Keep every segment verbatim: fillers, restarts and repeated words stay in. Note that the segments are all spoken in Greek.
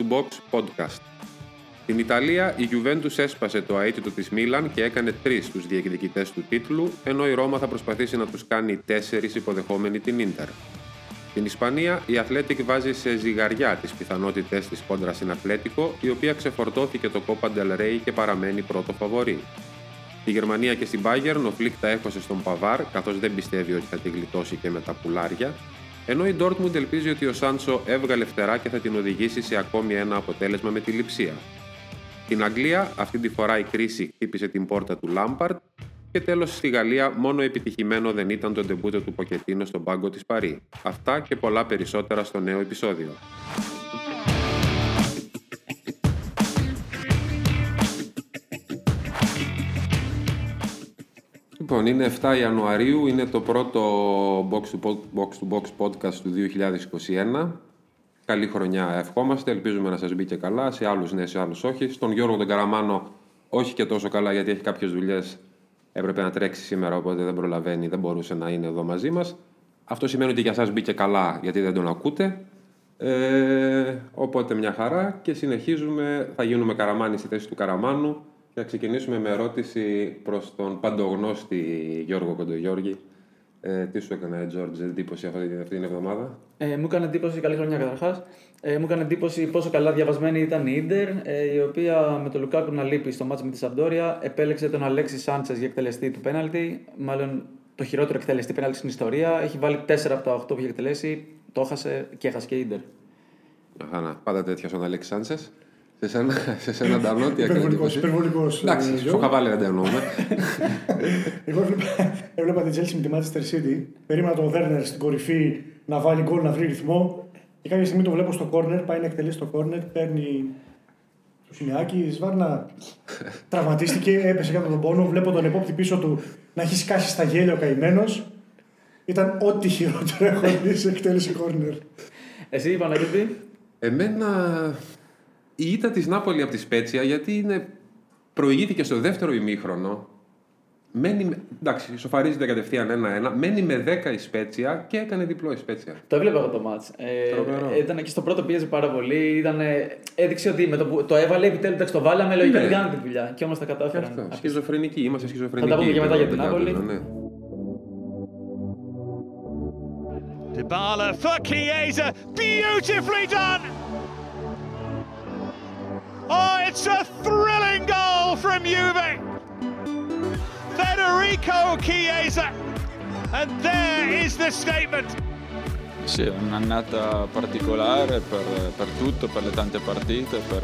to Box podcast. Στην Ιταλία, η Juventus έσπασε το αίτητο της Μίλαν και έκανε τρεις τους διεκδικητές του τίτλου, ενώ η Ρώμα θα προσπαθήσει να τους κάνει τέσσερις υποδεχόμενοι την Ίντερ. Στην Ισπανία, η Athletic βάζει σε ζυγαριά τις πιθανότητες της κόντρα στην Ατλέτικο, η οποία ξεφορτώθηκε το Copa del Rey και παραμένει πρώτο φαβορί. Στη Γερμανία και στην Bayern, ο Φλικ τα έχωσε στον Παβάρ, καθώς δεν πιστεύει ότι θα τη γλιτώσει και με τα πουλάρια, ενώ η Dortmund ελπίζει ότι ο Σάντσο έβγαλε φτερά και θα την οδηγήσει σε ακόμη ένα αποτέλεσμα με τη Λειψία. Στην Αγγλία, αυτή τη φορά η κρίση χτύπησε την πόρτα του Λάμπαρντ, και τέλος στη Γαλλία, μόνο επιτυχημένο δεν ήταν το ντεμπούτο του Ποκετίνο στον πάγκο της Παρί. Αυτά και πολλά περισσότερα στο νέο επεισόδιο. Λοιπόν, είναι εφτά Ιανουαρίου, είναι το πρώτο Box to Box, Box podcast του δύο χιλιάδες είκοσι ένα. Καλή χρονιά ευχόμαστε, ελπίζουμε να σας μπει και καλά, σε άλλους ναι, σε άλλους όχι. Στον Γιώργο τον Καραμάνο όχι και τόσο καλά, γιατί έχει κάποιες δουλειές, έπρεπε να τρέξει σήμερα, οπότε δεν προλαβαίνει, δεν μπορούσε να είναι εδώ μαζί μας. Αυτό σημαίνει ότι για σας μπήκε καλά, γιατί δεν τον ακούτε. Ε, οπότε μια χαρά και συνεχίζουμε, θα γίνουμε Καραμάνι στη θέση του Καραμάνου και θα ξεκινήσουμε με ερώτηση προς τον παντογνώστη Γιώργο Κοντογιώργη. Ε, τι σου έκανε, Τζόρτζ, εντύπωση αυτή, αυτή την εβδομάδα? Ε, μου έκανε εντύπωση, καλή χρονιά καταρχάς. Ε, μου έκανε εντύπωση πόσο καλά διαβασμένη ήταν η Ίντερ, ε, η οποία με τον Λουκάκου να λείπει στο μάτς με τη Σαμπντόρια επέλεξε τον Αλέξη Σάντσες για εκτελεστή του πέναλτι. Μάλλον το χειρότερο εκτελεστή πέναλτι στην ιστορία. Έχει βάλει τέσσερα από τα οκτώ που είχε εκτελέσει, το έχασε και έχασε και η Ίντερ. Αχάνα, πάντα τέτοιο ο Αλέξη Σάντσες. Σε σένα αντανό, τι έκανε εντύπωση? Υπερβολικός. Εντάξει, στο χαβάλι δεν τα εννοούμε. Εγώ έβλεπα την Chelsea με τη Manchester City. Περίμενα τον Werner στην κορυφή να βάλει γκολ, να βρει ρυθμό. Και κάποια στιγμή το βλέπω στο corner, πάει να εκτελέσει το corner, παίρνει το Σιμιάκη, Σβάρνα. Τραυματίστηκε, έπεσε κάτω τον πόνο. Βλέπω τον επόπτη πίσω του να έχει σκάσει στα γέλια ο καημένος. Ήταν ό,τι χειρότερο έχω δει σε εκτέλεση corner. Εσύ, Παναγιώτη? Εμένα. Η ήττα της Νάπολη από τη Σπέτσια, γιατί είναι... προηγήθηκε στο δεύτερο ημίχρονο. Μένει... Εντάξει, σοφαρίζεται κατευθείαν ένα-ένα. Μένει με δέκα η Σπέτσια και έκανε διπλό η Σπέτσια. Το έβλεπα εγώ το μάτς. Ε, ήταν και στο πρώτο πίεζε πάρα πολύ. Ήτανε... Έδειξε ότι με το, που... το έβαλε επιτέλους, το βάλαμε λογικά. Δεν κάνετε τη δουλειά. Και όμως τα κατάφεραν. Αυτό. Σχιζοφρενική. Είμαστε σχιζοφρενικοί. Θα τα πούμε και μετά για την Νάπολη. Ναι. Dybala for Chiesa. Beautifully done. Oh, it's a thrilling goal from Juve. Federico Chiesa, and there is the statement. Sì, un'annata particolare per, per tutto, per le tante partite, per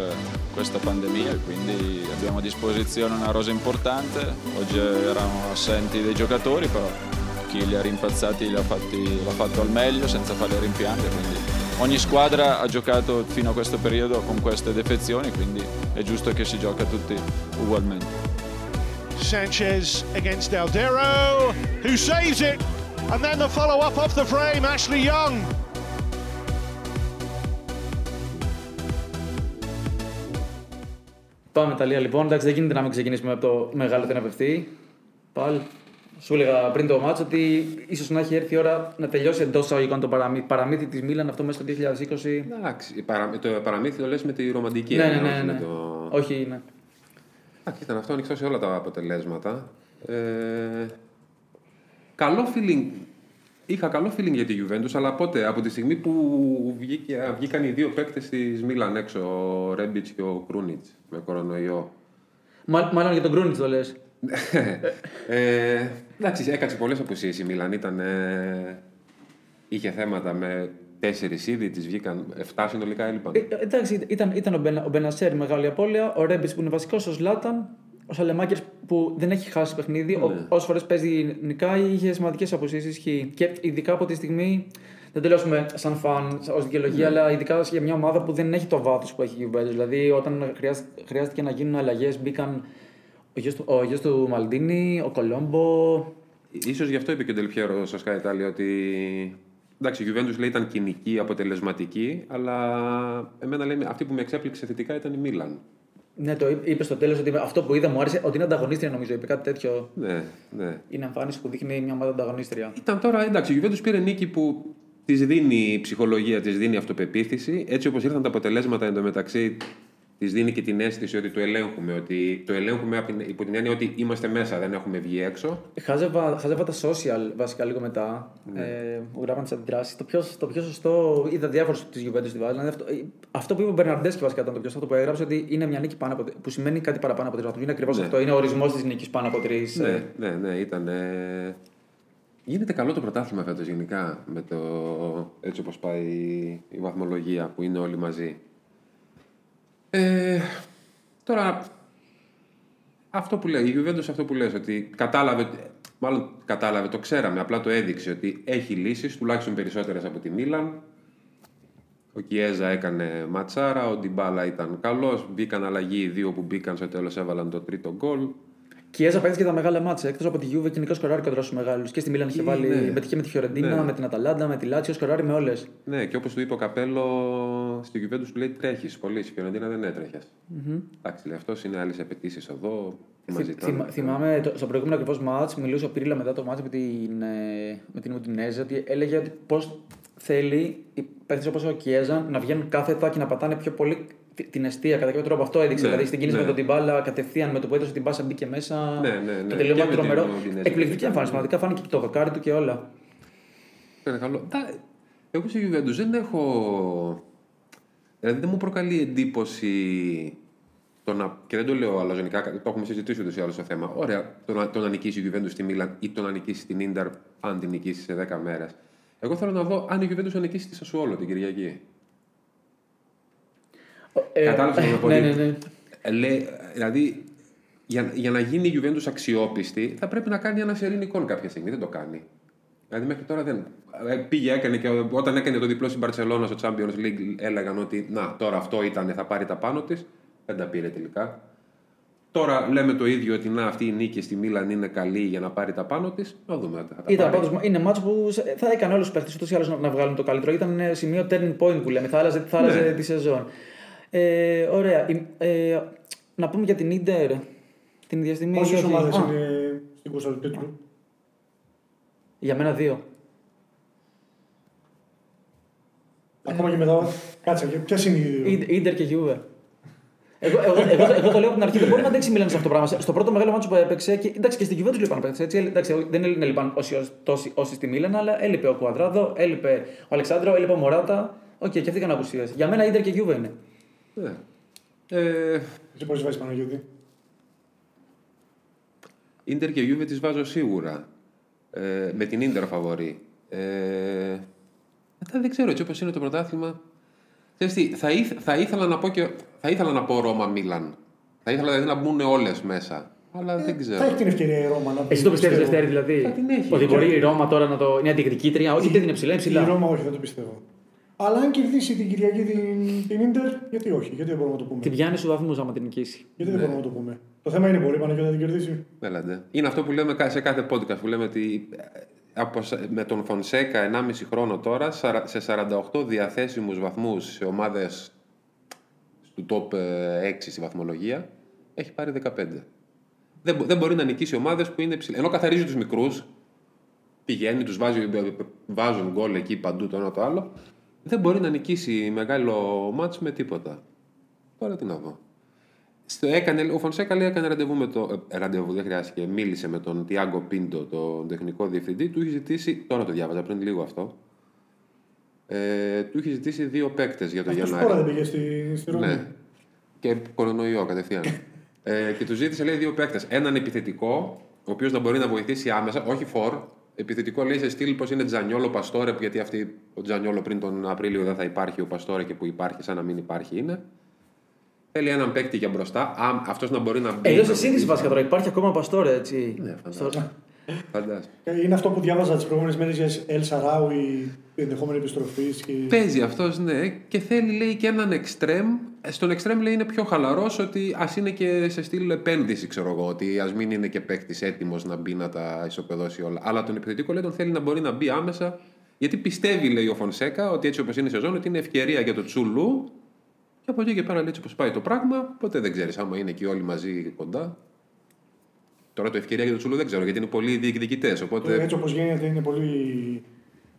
questa pandemia, quindi abbiamo a disposizione una rosa importante. Oggi erano assenti dei giocatori, però chi li ha rimpiazzati l'ha, fatti, l'ha fatto al meglio senza farli rimpiangere, quindi... Ogni squadra ha giocato fino a questo periodo con queste defezioni, quindi è giusto che si gioca tutti ugualmente. Sanchez against Aldero, who saves it, and then the follow-up off the frame, Ashley Young. Πάμε Ιταλία λοιπόν, εντάξει, δεν γίνεται να μην ξεκινήσουμε από το μεγάλο τεναπευτή. Πάλι. Σου έλεγα πριν το μάτσο ότι ίσως να έχει έρθει η ώρα να τελειώσει εντός αγωγικών το παραμύ... παραμύθι της Μίλαν αυτό μέσα στο δύο χιλιάδες είκοσι. Εντάξει, παρα... το παραμύθι το λες με τη ρομαντική. Ναι, ναι, ναι, ναι. Το... Όχι, ναι. Εντάξει, ήταν αυτό ανοιχτό σε όλα τα αποτελέσματα. Ε... Καλό feeling. Είχα καλό feeling για τη Juventus, αλλά πότε, από τη στιγμή που βγήκα... βγήκαν οι δύο παίκτες της Μίλαν έξω, ο Ρέμπιτς και ο Κρούνιτς, με κορονοϊό. Μα... Μάλλον για τον Κρούνιτς το λες. ε, εντάξει, έκατσε πολλές απουσίες η Μίλαν. Ήταν, ε, είχε θέματα με τέσσερις ήδη, τις βγήκαν εφτά συνολικά έλειπαν. Ε, εντάξει, ήταν, ήταν ο, Μπεν, ο Μπενασέρ μεγάλη απώλεια, ο Ρέμπιτς που είναι βασικός, ο Ζλάταν, ο Σαλεμάκερς που δεν έχει χάσει παιχνίδι. Ναι. Όσες φορές παίζει νικάει, είχε σημαντικές απουσίες και ειδικά από τη στιγμή. Δεν το λέω σαν φαν, ως δικαιολογία, yeah. αλλά ειδικά για μια ομάδα που δεν έχει το βάθος που έχει η Juventus. Δηλαδή, όταν χρειάστηκε να γίνουν αλλαγές, μπήκαν. Ο γιος του, ο γιος του Μαλντίνι, ο Κολόμπο. Ίσως γι' αυτό είπε και ο Ντελπιέρο στο Sky Italia ότι. Εντάξει, η Juventus λέει ήταν κοινική, αποτελεσματική, αλλά εμένα λέει αυτή που με εξέπληξε θετικά ήταν η Μίλαν. Ναι, το είπε στο τέλος ότι αυτό που είδα μου άρεσε, ότι είναι ανταγωνίστρια νομίζω. Είπε κάτι τέτοιο. Ναι, ναι. Είναι εμφάνιση που δείχνει μια ομάδα ανταγωνίστρια. Ήταν τώρα εντάξει, η Juventus πήρε νίκη που της δίνει η ψυχολογία, της δίνει η αυτοπεποίθηση. Έτσι όπως ήρθαν τα αποτελέσματα εντωμεταξύ, της δίνει και την αίσθηση ότι το ελέγχουμε, ότι το ελέγχουμε υπό την έννοια ότι είμαστε μέσα, δεν έχουμε βγει έξω. Χάζευα, χάζευα τα social βασικά λίγο μετά, mm. ε, γράφαν τις αντιδράσεις. Το πιο, το πιο σωστό, είδα διάφορους της Γιουβέντους στη βάση. Δηλαδή αυτό, αυτό που είπε ο Μπερναρντέσκι βασικά ήταν το πιο σωστό που έγραψε, ότι είναι μια νίκη πάνω από, που σημαίνει κάτι παραπάνω από τρεις βαθμούς. Είναι ακριβώς ναι. αυτό. Είναι ο ορισμός της νίκης πάνω από τρεις. Ναι, ναι, ναι, ήταν. Ε... Γίνεται καλό το πρωτάθλημα φέτος γενικά, με το... έτσι όπως πάει η βαθμολογία που είναι όλοι μαζί. Ε, τώρα, αυτό που λέει, η Γιουβέντους αυτό που λες, ότι κατάλαβε, μάλλον κατάλαβε, το ξέραμε, απλά το έδειξε ότι έχει λύσεις, τουλάχιστον περισσότερες από τη Μίλαν. Ο Κιέζα έκανε ματσάρα, ο Ντιμπάλα ήταν καλός, μπήκαν αλλαγή οι δύο που μπήκαν, στο τέλος έβαλαν το τρίτο γκολ. Κιέζα παίζει και τα μεγάλα μάτσα. Εκτός από τη Γιούβε, κοινικό σκοράρει κοντά στους μεγάλους. Και στη Μίλαν είχε βάλει. Ναι. Πετυχεί με τη Φιωρεντίνα, ναι. με την Αταλάντα, με τη Λάτσιο, σκοράρει με όλες. Ναι, και όπως του είπε ο Καπέλο, στη Γιουβέντους του λέει τρέχει πολύ. Στη Φιωρεντίνα δεν έτρεχε. Mm-hmm. Εντάξει, αυτό είναι άλλες απαιτήσεις εδώ. Θυ- θυμά- θυμάμαι το, στο προηγούμενο ακριβώς μάτς, μιλούσε ο Πίριλα μετά το μάτς με την, με την Ουντινέζα, ότι έλεγε ότι πώς θέλει οι παίκτες όπως ο Κιέζα να βγαίνουν κάθετα και να πατάνε πιο πολύ την αιστεία κατά κάποιο τρόπο. Αυτό έδειξε. Ναι, δηλαδή στην κίνηση ναι. με τον Τιμπάλα κατευθείαν, με το που έδωσε την μπάσα μπήκε μέσα. Ναι, ναι, ναι. Το τελείωμα τρομερό. Εκπληκτική εμφάνιση. Πραγματικά φάνηκε και το δοκάρι του και όλα. Είναι καλό. Εγώ στη Γιουβέντους δεν έχω. Δηλαδή δεν μου προκαλεί εντύπωση. Το να... Και δεν το λέω αλαζονικά, το έχουμε συζητήσει ούτως ή άλλως το θέμα. Ωραία, το να, το να νικήσει η Γιουβέντους στη Μίλαν ή το να νικήσει την Ίντερ, αν την νικήσει σε δέκα μέρες. Εγώ θέλω να δω αν η Γιουβέντους θα νικήσει τη Σασουόλο την Κυριακή. Ε, Κατάλαβε να πω. Ναι, ναι, ναι. Λέει, δηλαδή, για, για να γίνει η Γιουβέντους αξιόπιστη, θα πρέπει να κάνει ένα σερί νικών κάποια στιγμή. Δεν το κάνει. Δηλαδή, μέχρι τώρα δεν. Πήγε, έκανε και όταν έκανε το διπλό στην Μπαρσελόνα στο Champions League, έλεγαν ότι να, τώρα αυτό ήταν, θα πάρει τα πάνω της. Δεν τα πήρε τελικά. Τώρα λέμε το ίδιο, ότι να, αυτή η νίκη στη Μίλαν είναι καλή για να πάρει τα πάνω της. Να δούμε. Θα τα ήταν, πάντως, είναι μάτς που θα έκανε όλους τους παίχτες ούτως ή άλλως να βγάλουν το καλύτερο. Ήταν σημείο turning point που λέμε. Θα άλλαζε, θα άλλαζε ναι. τη σεζόν. Ε, ωραία. Ε, ε, να πούμε για την Ίντερ την ίδια στιγμή. Πόσες ομάδες είναι στην κούρσα του τίτλου? Για μένα δύο. Ακόμα και μετά. Κάτσε, ποιες είναι οι δύο? Ίντερ και Γιούβε. Εγώ, εγώ, εγώ, εγώ, εγώ το λέω από την αρχή. Δεν μπορεί να αντέξει η Μίλαν σε αυτό το πράγμα. Στο πρώτο μεγάλο μάτσο που έπαιξε. Και, εντάξει, και στην Γιουβέντους λοιπόν παίξε. Έτσι, εντάξει, δεν έλειπαν λοιπόν, όσοι στη Μίλαν, αλλά έλειπε ο Κουαδράδο, έλειπε ο Αλεξάνδρο, έλειπε ο Μωράτα. Οκ, okay, και αυτοί είχαν απουσίες. Για μένα Ίντερ και Γιούβε είναι. Τι μπορεί να βάζει πάνω, Γιούβε? Ίντερ και Γιούβε τις βάζω σίγουρα. Ε, με την Ίντερ φαβορεί. Ε, δεν ξέρω, έτσι όπως είναι το πρωτάθλημα. Τι, θα, ήθε, θα, ήθελα να πω και, θα ήθελα να πω Ρώμα Μίλαν. Θα ήθελα δηλαδή να μπουν όλες μέσα. Αλλά ε, δεν ξέρω. Θα έχει την ευκαιρία η Ρώμα να μπει. Εσύ το πιστεύεις, Λευτέρη, δηλαδή? Θα την έχει. Ότι μπορεί η Ρώμα τώρα να το. Είναι αντικδικήτρια, όχι δεν είναι ψηλά, είναι ψηλά. Η Ρώμα, όχι, δεν το πιστεύω. Αλλά αν κερδίσει την Κυριακή την Ίντερ, γιατί όχι, γιατί δεν μπορούμε να το πούμε. Την πιάνει στου βαθμού άμα την νικήσει. Γιατί δεν ναι. μπορούμε να το πούμε. Το θέμα είναι μπορεί Παναγιώτα να την κερδίσει. Έλατε. Είναι αυτό που λέμε σε κάθε podcast που λέμε ότι. Από, με τον Φονσέκα ενάμιση χρόνο τώρα, σε σαράντα οκτώ διαθέσιμους βαθμούς σε ομάδες του top έξι στη βαθμολογία, έχει πάρει δεκαπέντε. Δεν, δεν μπορεί να νικήσει ομάδες που είναι ψηλές. Ενώ καθαρίζει τους μικρούς, πηγαίνει, τους βάζει, βάζουν γκολ εκεί παντού το ένα το άλλο, δεν μπορεί να νικήσει μεγάλο μάτς με τίποτα. Τώρα τι να δω. Στο έκανε, ο Φονσέκα λέει, έκανε ραντεβού με το. Ε, ραντεβού, δεν χρειάστηκε. Μίλησε με τον Τιάγκο Πίντο, τον τεχνικό διευθυντή. Του είχε ζητήσει. Τώρα το διάβαζα πριν λίγο αυτό. Ε, του είχε ζητήσει δύο παίκτες για το Γενάρη. Τώρα δεν πήγε στη, στη Ρώμη. Ναι. Και κορονοϊό κατευθείαν. ε, και του ζήτησε, λέει, δύο παίκτες. Έναν επιθετικό, ο οποίος να μπορεί να βοηθήσει άμεσα, όχι φορ. Επιθετικό λέει σε στυλ πως είναι Τζανιόλο Παστόρε, γιατί αυτή, ο Τζανιόλο πριν τον Απρίλιο δεν θα υπάρχει, ο Παστόρε και που υπάρχει, σαν να μην υπάρχει είναι. Θέλει έναν παίκτη για μπροστά, αυτό να μπορεί να μπει. Εδώ σε σύνδεση βασικά τώρα, υπάρχει ακόμα Παστόρε, έτσι. Ναι, φαντάζομαι. φαντάζομαι. Είναι αυτό που διάβαζα τις προηγούμενες μέρες για Ελ Σαράουι, ενδεχόμενη επιστροφή. Και... Παίζει αυτός, ναι, και θέλει λέει και έναν εξτρέμ. Στον εξτρέμ λέει είναι πιο χαλαρός, ότι ας είναι και σε στυλ επένδυση, ξέρω εγώ. Ότι ας μην είναι και παίκτης έτοιμος να μπει να τα ισοπεδώσει όλα. Αλλά τον επιθετικό λέει τον θέλει να μπορεί να μπει άμεσα, γιατί πιστεύει, λέει ο Φονσέκα, ότι έτσι όπως είναι η σεζόν, ότι είναι ευκαιρία για το Τσουλού. Και από εκεί και πέρα, έτσι όπως πάει το πράγμα, ποτέ δεν ξέρεις άμα είναι εκεί όλοι μαζί κοντά. Τώρα το ευκαιρία για τον Τσούλου δεν ξέρω, γιατί είναι πολλοί διεκδικητές. Οπότε... Έτσι όπως γίνεται, είναι πολύ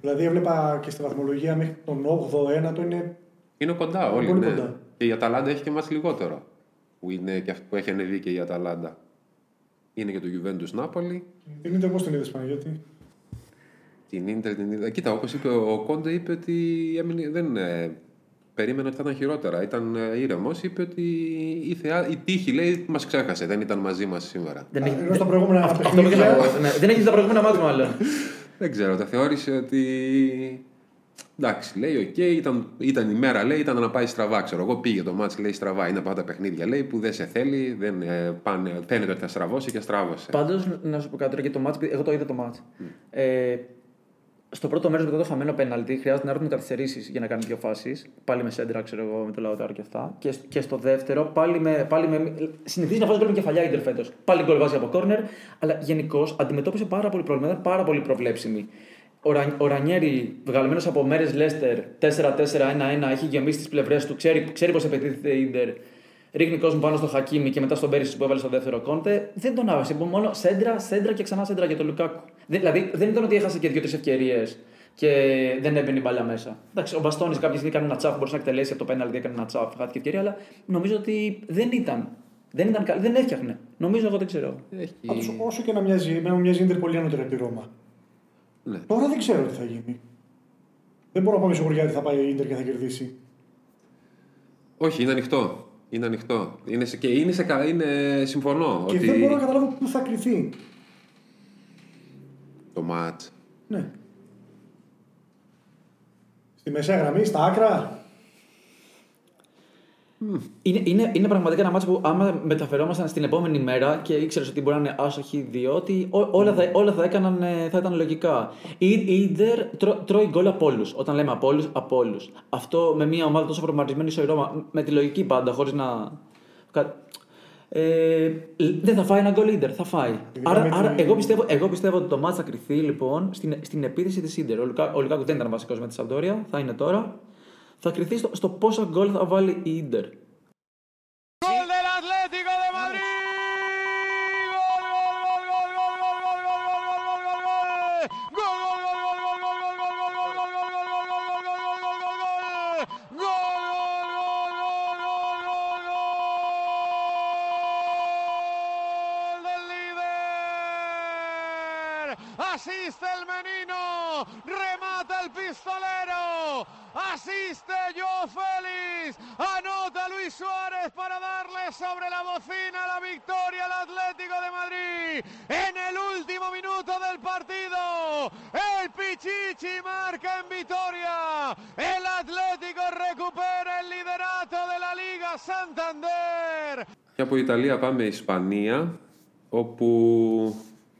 Δηλαδή έβλεπα και στη βαθμολογία μέχρι τον όγδοο ένατο είναι... Είναι κοντά όλοι. Είναι... Κοντά. Και η Αταλάντα έχει και εμάς λιγότερο. Που είναι και αυτό που έχει ανεβεί και η Αταλάντα. Είναι και το Γιουβέντους Νάπολη. Την Ίντερ πώς την είδες, Παναγιώτη? Την Ίντερ την είδα. Κοίτα, όπως είπε ο Κόντε, είπε ότι έμεινε, δεν περίμενε ότι θα ήταν χειρότερα. Ήταν ήρεμος, είπε ότι η, θεά, η τύχη λέει μας ξέχασε, δεν ήταν μαζί μας σήμερα. Δεν έχει τα προηγούμενα μάτια, μάλλον. Δεν ξέρω, τα θεώρησε ότι. Εντάξει, λέει, οκ, okay, ήταν, ήταν η μέρα, λέει, ήταν να πάει στραβά. Ξέρω εγώ, πήγε το μάτς, λέει, στραβά. Είναι από αυτά τα παιχνίδια, λέει, που δεν σε θέλει, δεν ε, πάνε, φαίνεται ότι θα στραβώσει και στράβωσε. Πάντως, να σου πω κάτι τώρα για το μάτς, εγώ το είδα το μάτς. Mm. Ε, στο πρώτο μέρος μετά το χαμένο πέναλτι, χρειάζεται να έρθουν καθυστερήσεις για να κάνουν δύο φάσεις. Πάλι με σέντρα, ξέρω εγώ, με το Λαοτάρ και αυτά. Και, και στο δεύτερο, πάλι με. Πάλι με συνηθίζει να βάζει γκολ με κεφαλιά η Ιντερ φέτος. Πάλι γκολ βάζει από κόρνερ, αλλά γενικώς αντιμετώπισε πάρα πολύ προβλήματα, πάρα πολύ προβλέψιμη. Ο Ρανιέρι, βγαλμένος από μέρες Λέστερ, τέσσερα τέσσερα ένα ένα, έχει γεμίσει τις πλευρές του, ξέρει, ξέρει πως επιτίθεται η Ίντερ. Ρίχνει κόσμο πάνω στο Χακίμι και μετά στον Πέρυσι που έβαλε στο δεύτερο Κόντε. Δεν τον άρεσε. Μόνο σέντρα, σέντρα και ξανά σέντρα για τον Λουκάκου. Δηλαδή δεν ήταν ότι έχασε και δύο-τρεις ευκαιρίες και δεν έμπαινε η μπάλα μέσα. Εντάξει, ο Μπαστόνης κάποια στιγμή έκανε ένα τσάφ, μπορούσε να εκτελέσει από το πέναλτι, έκανε ένα τσάφ, χάθηκε ευκαιρία, αλλά νομίζω ότι δεν ήταν. Δεν ήταν καλή, δεν έφτιαχνε. Νομίζω, εγώ δεν ξέρω. Έχει... Άντως, όσο και να μοιάζει, να μοιάζει η Ίντερ πολύ ανώτερη από τη Ρώμα. Ναι. Τώρα δεν ξέρω τι θα γίνει. Δεν μπορώ να πω με σιγουριά ότι θα πάει η Ίντερ και θα κερδίσει. Όχι, είναι ανοιχτό. Είναι ανοιχτό. Είναι σε, και είναι σε, είναι, συμφωνώ. Και ότι... δεν μπορώ να καταλάβω πού θα κρυθεί. Το μάτς. Ναι. Στη μεσαία γραμμή, στα άκρα. Mm. Είναι, είναι, είναι πραγματικά ένα μάτς που άμα μεταφερόμασταν στην επόμενη μέρα και ήξερες ότι μπορεί να είναι άσοχη διότι ό, όλα, θα, όλα θα, έκαναν, θα ήταν λογικά. Η, η Ίντερ τρώ, τρώει γκολ από όλους. Όταν λέμε από όλους, από όλους. Αυτό με μια ομάδα τόσο προγραμματισμένη στο η Ρώμα, με τη λογική πάντα, χωρίς να... Ε, δεν θα φάει ένα γκολ η Ίντερ, θα φάει. Άρα, την... άρα εγώ, πιστεύω, εγώ πιστεύω ότι το μάτς θα κρυθεί λοιπόν στην, στην επίθεση της Ίντερ. Ο Λουκάκου Λουκά, δεν ήταν βασικός με τη Σαμπντόρια, θα είναι τώρα. Θα κριθεί στο, στο πόσα γκολ θα βάλει η Ίντερ. Και από Ιταλία πάμε Ισπανία, όπου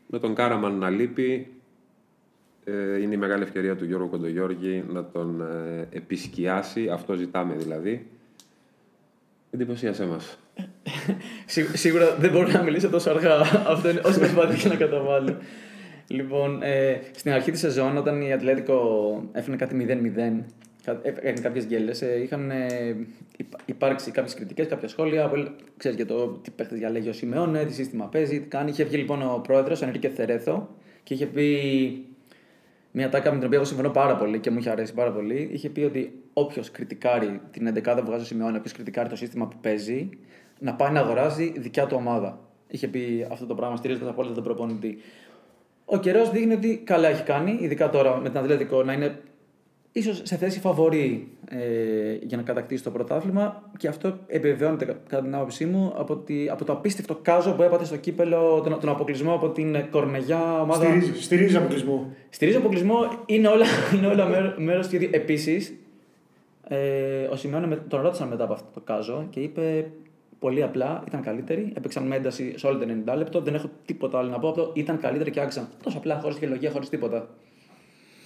με τον Κάραμαν να λείπει ε, είναι η μεγάλη ευκαιρία του Γιώργου Κοντογιώργη να τον ε, επισκιάσει. Αυτό ζητάμε δηλαδή. Εντυπωσίασέ μας. Σίγουρα δεν μπορώ να μιλήσω τόσο αργά. Αυτό είναι όσο προσπαθεί και να καταβάλω. Λοιπόν, ε, στην αρχή της σεζόν όταν η Ατλέτικο έφερε κάτι μηδέν μηδέν, έκανε κάποιες γκέλες, είχαν υπάρξει κάποιες κριτικές, κάποια σχόλια. Ξέρεις για το τι παίχτες διαλέγει ο Σιμεώνε, τι σύστημα παίζει, τι κάνει. Είχε βγει λοιπόν ο πρόεδρος, ο Ενρίκε Θερέθο, και είχε πει μια τάκα με την οποία εγώ συμφωνώ πάρα πολύ και μου είχε αρέσει πάρα πολύ. Είχε πει ότι όποιος κριτικάρει την εντεκάδα που βγάζει ο Σιμεώνε, όποιος κριτικάρει το σύστημα που παίζει, να πάει να αγοράζει δικιά του ομάδα. Είχε πει αυτό το πράγμα, στηρίζοντας απόλυτα τον προπονητή. Ο καιρός δείχνει ότι καλά έχει κάνει, ειδικά τώρα με την Ατλέτικο να είναι. Ίσως σε θέση φαβορή ε, για να κατακτήσει το πρωτάθλημα, και αυτό επιβεβαιώνεται κατά την άποψή μου από, τη, από το απίστευτο κάζο που έπατε στο κύπελο, τον, τον αποκλεισμό από την Κορμεγιά ομάδα. Στηρίζει, στηρίζει αποκλεισμό. Στηρίζει αποκλεισμό, είναι όλα, είναι όλα μέρο, μέρος και επίσης. Ε, ο Σιμεώνε τον ρώτησαν μετά από αυτό το κάζο και είπε πολύ απλά: ήταν καλύτεροι. Έπαιξαν με ένταση σε όλο το ενενήντα λεπτό. Δεν έχω τίποτα άλλο να πω από το. Ήταν καλύτεροι και άξαν. Τόσο απλά, χωρίς δικαιολογία, χωρίς τίποτα.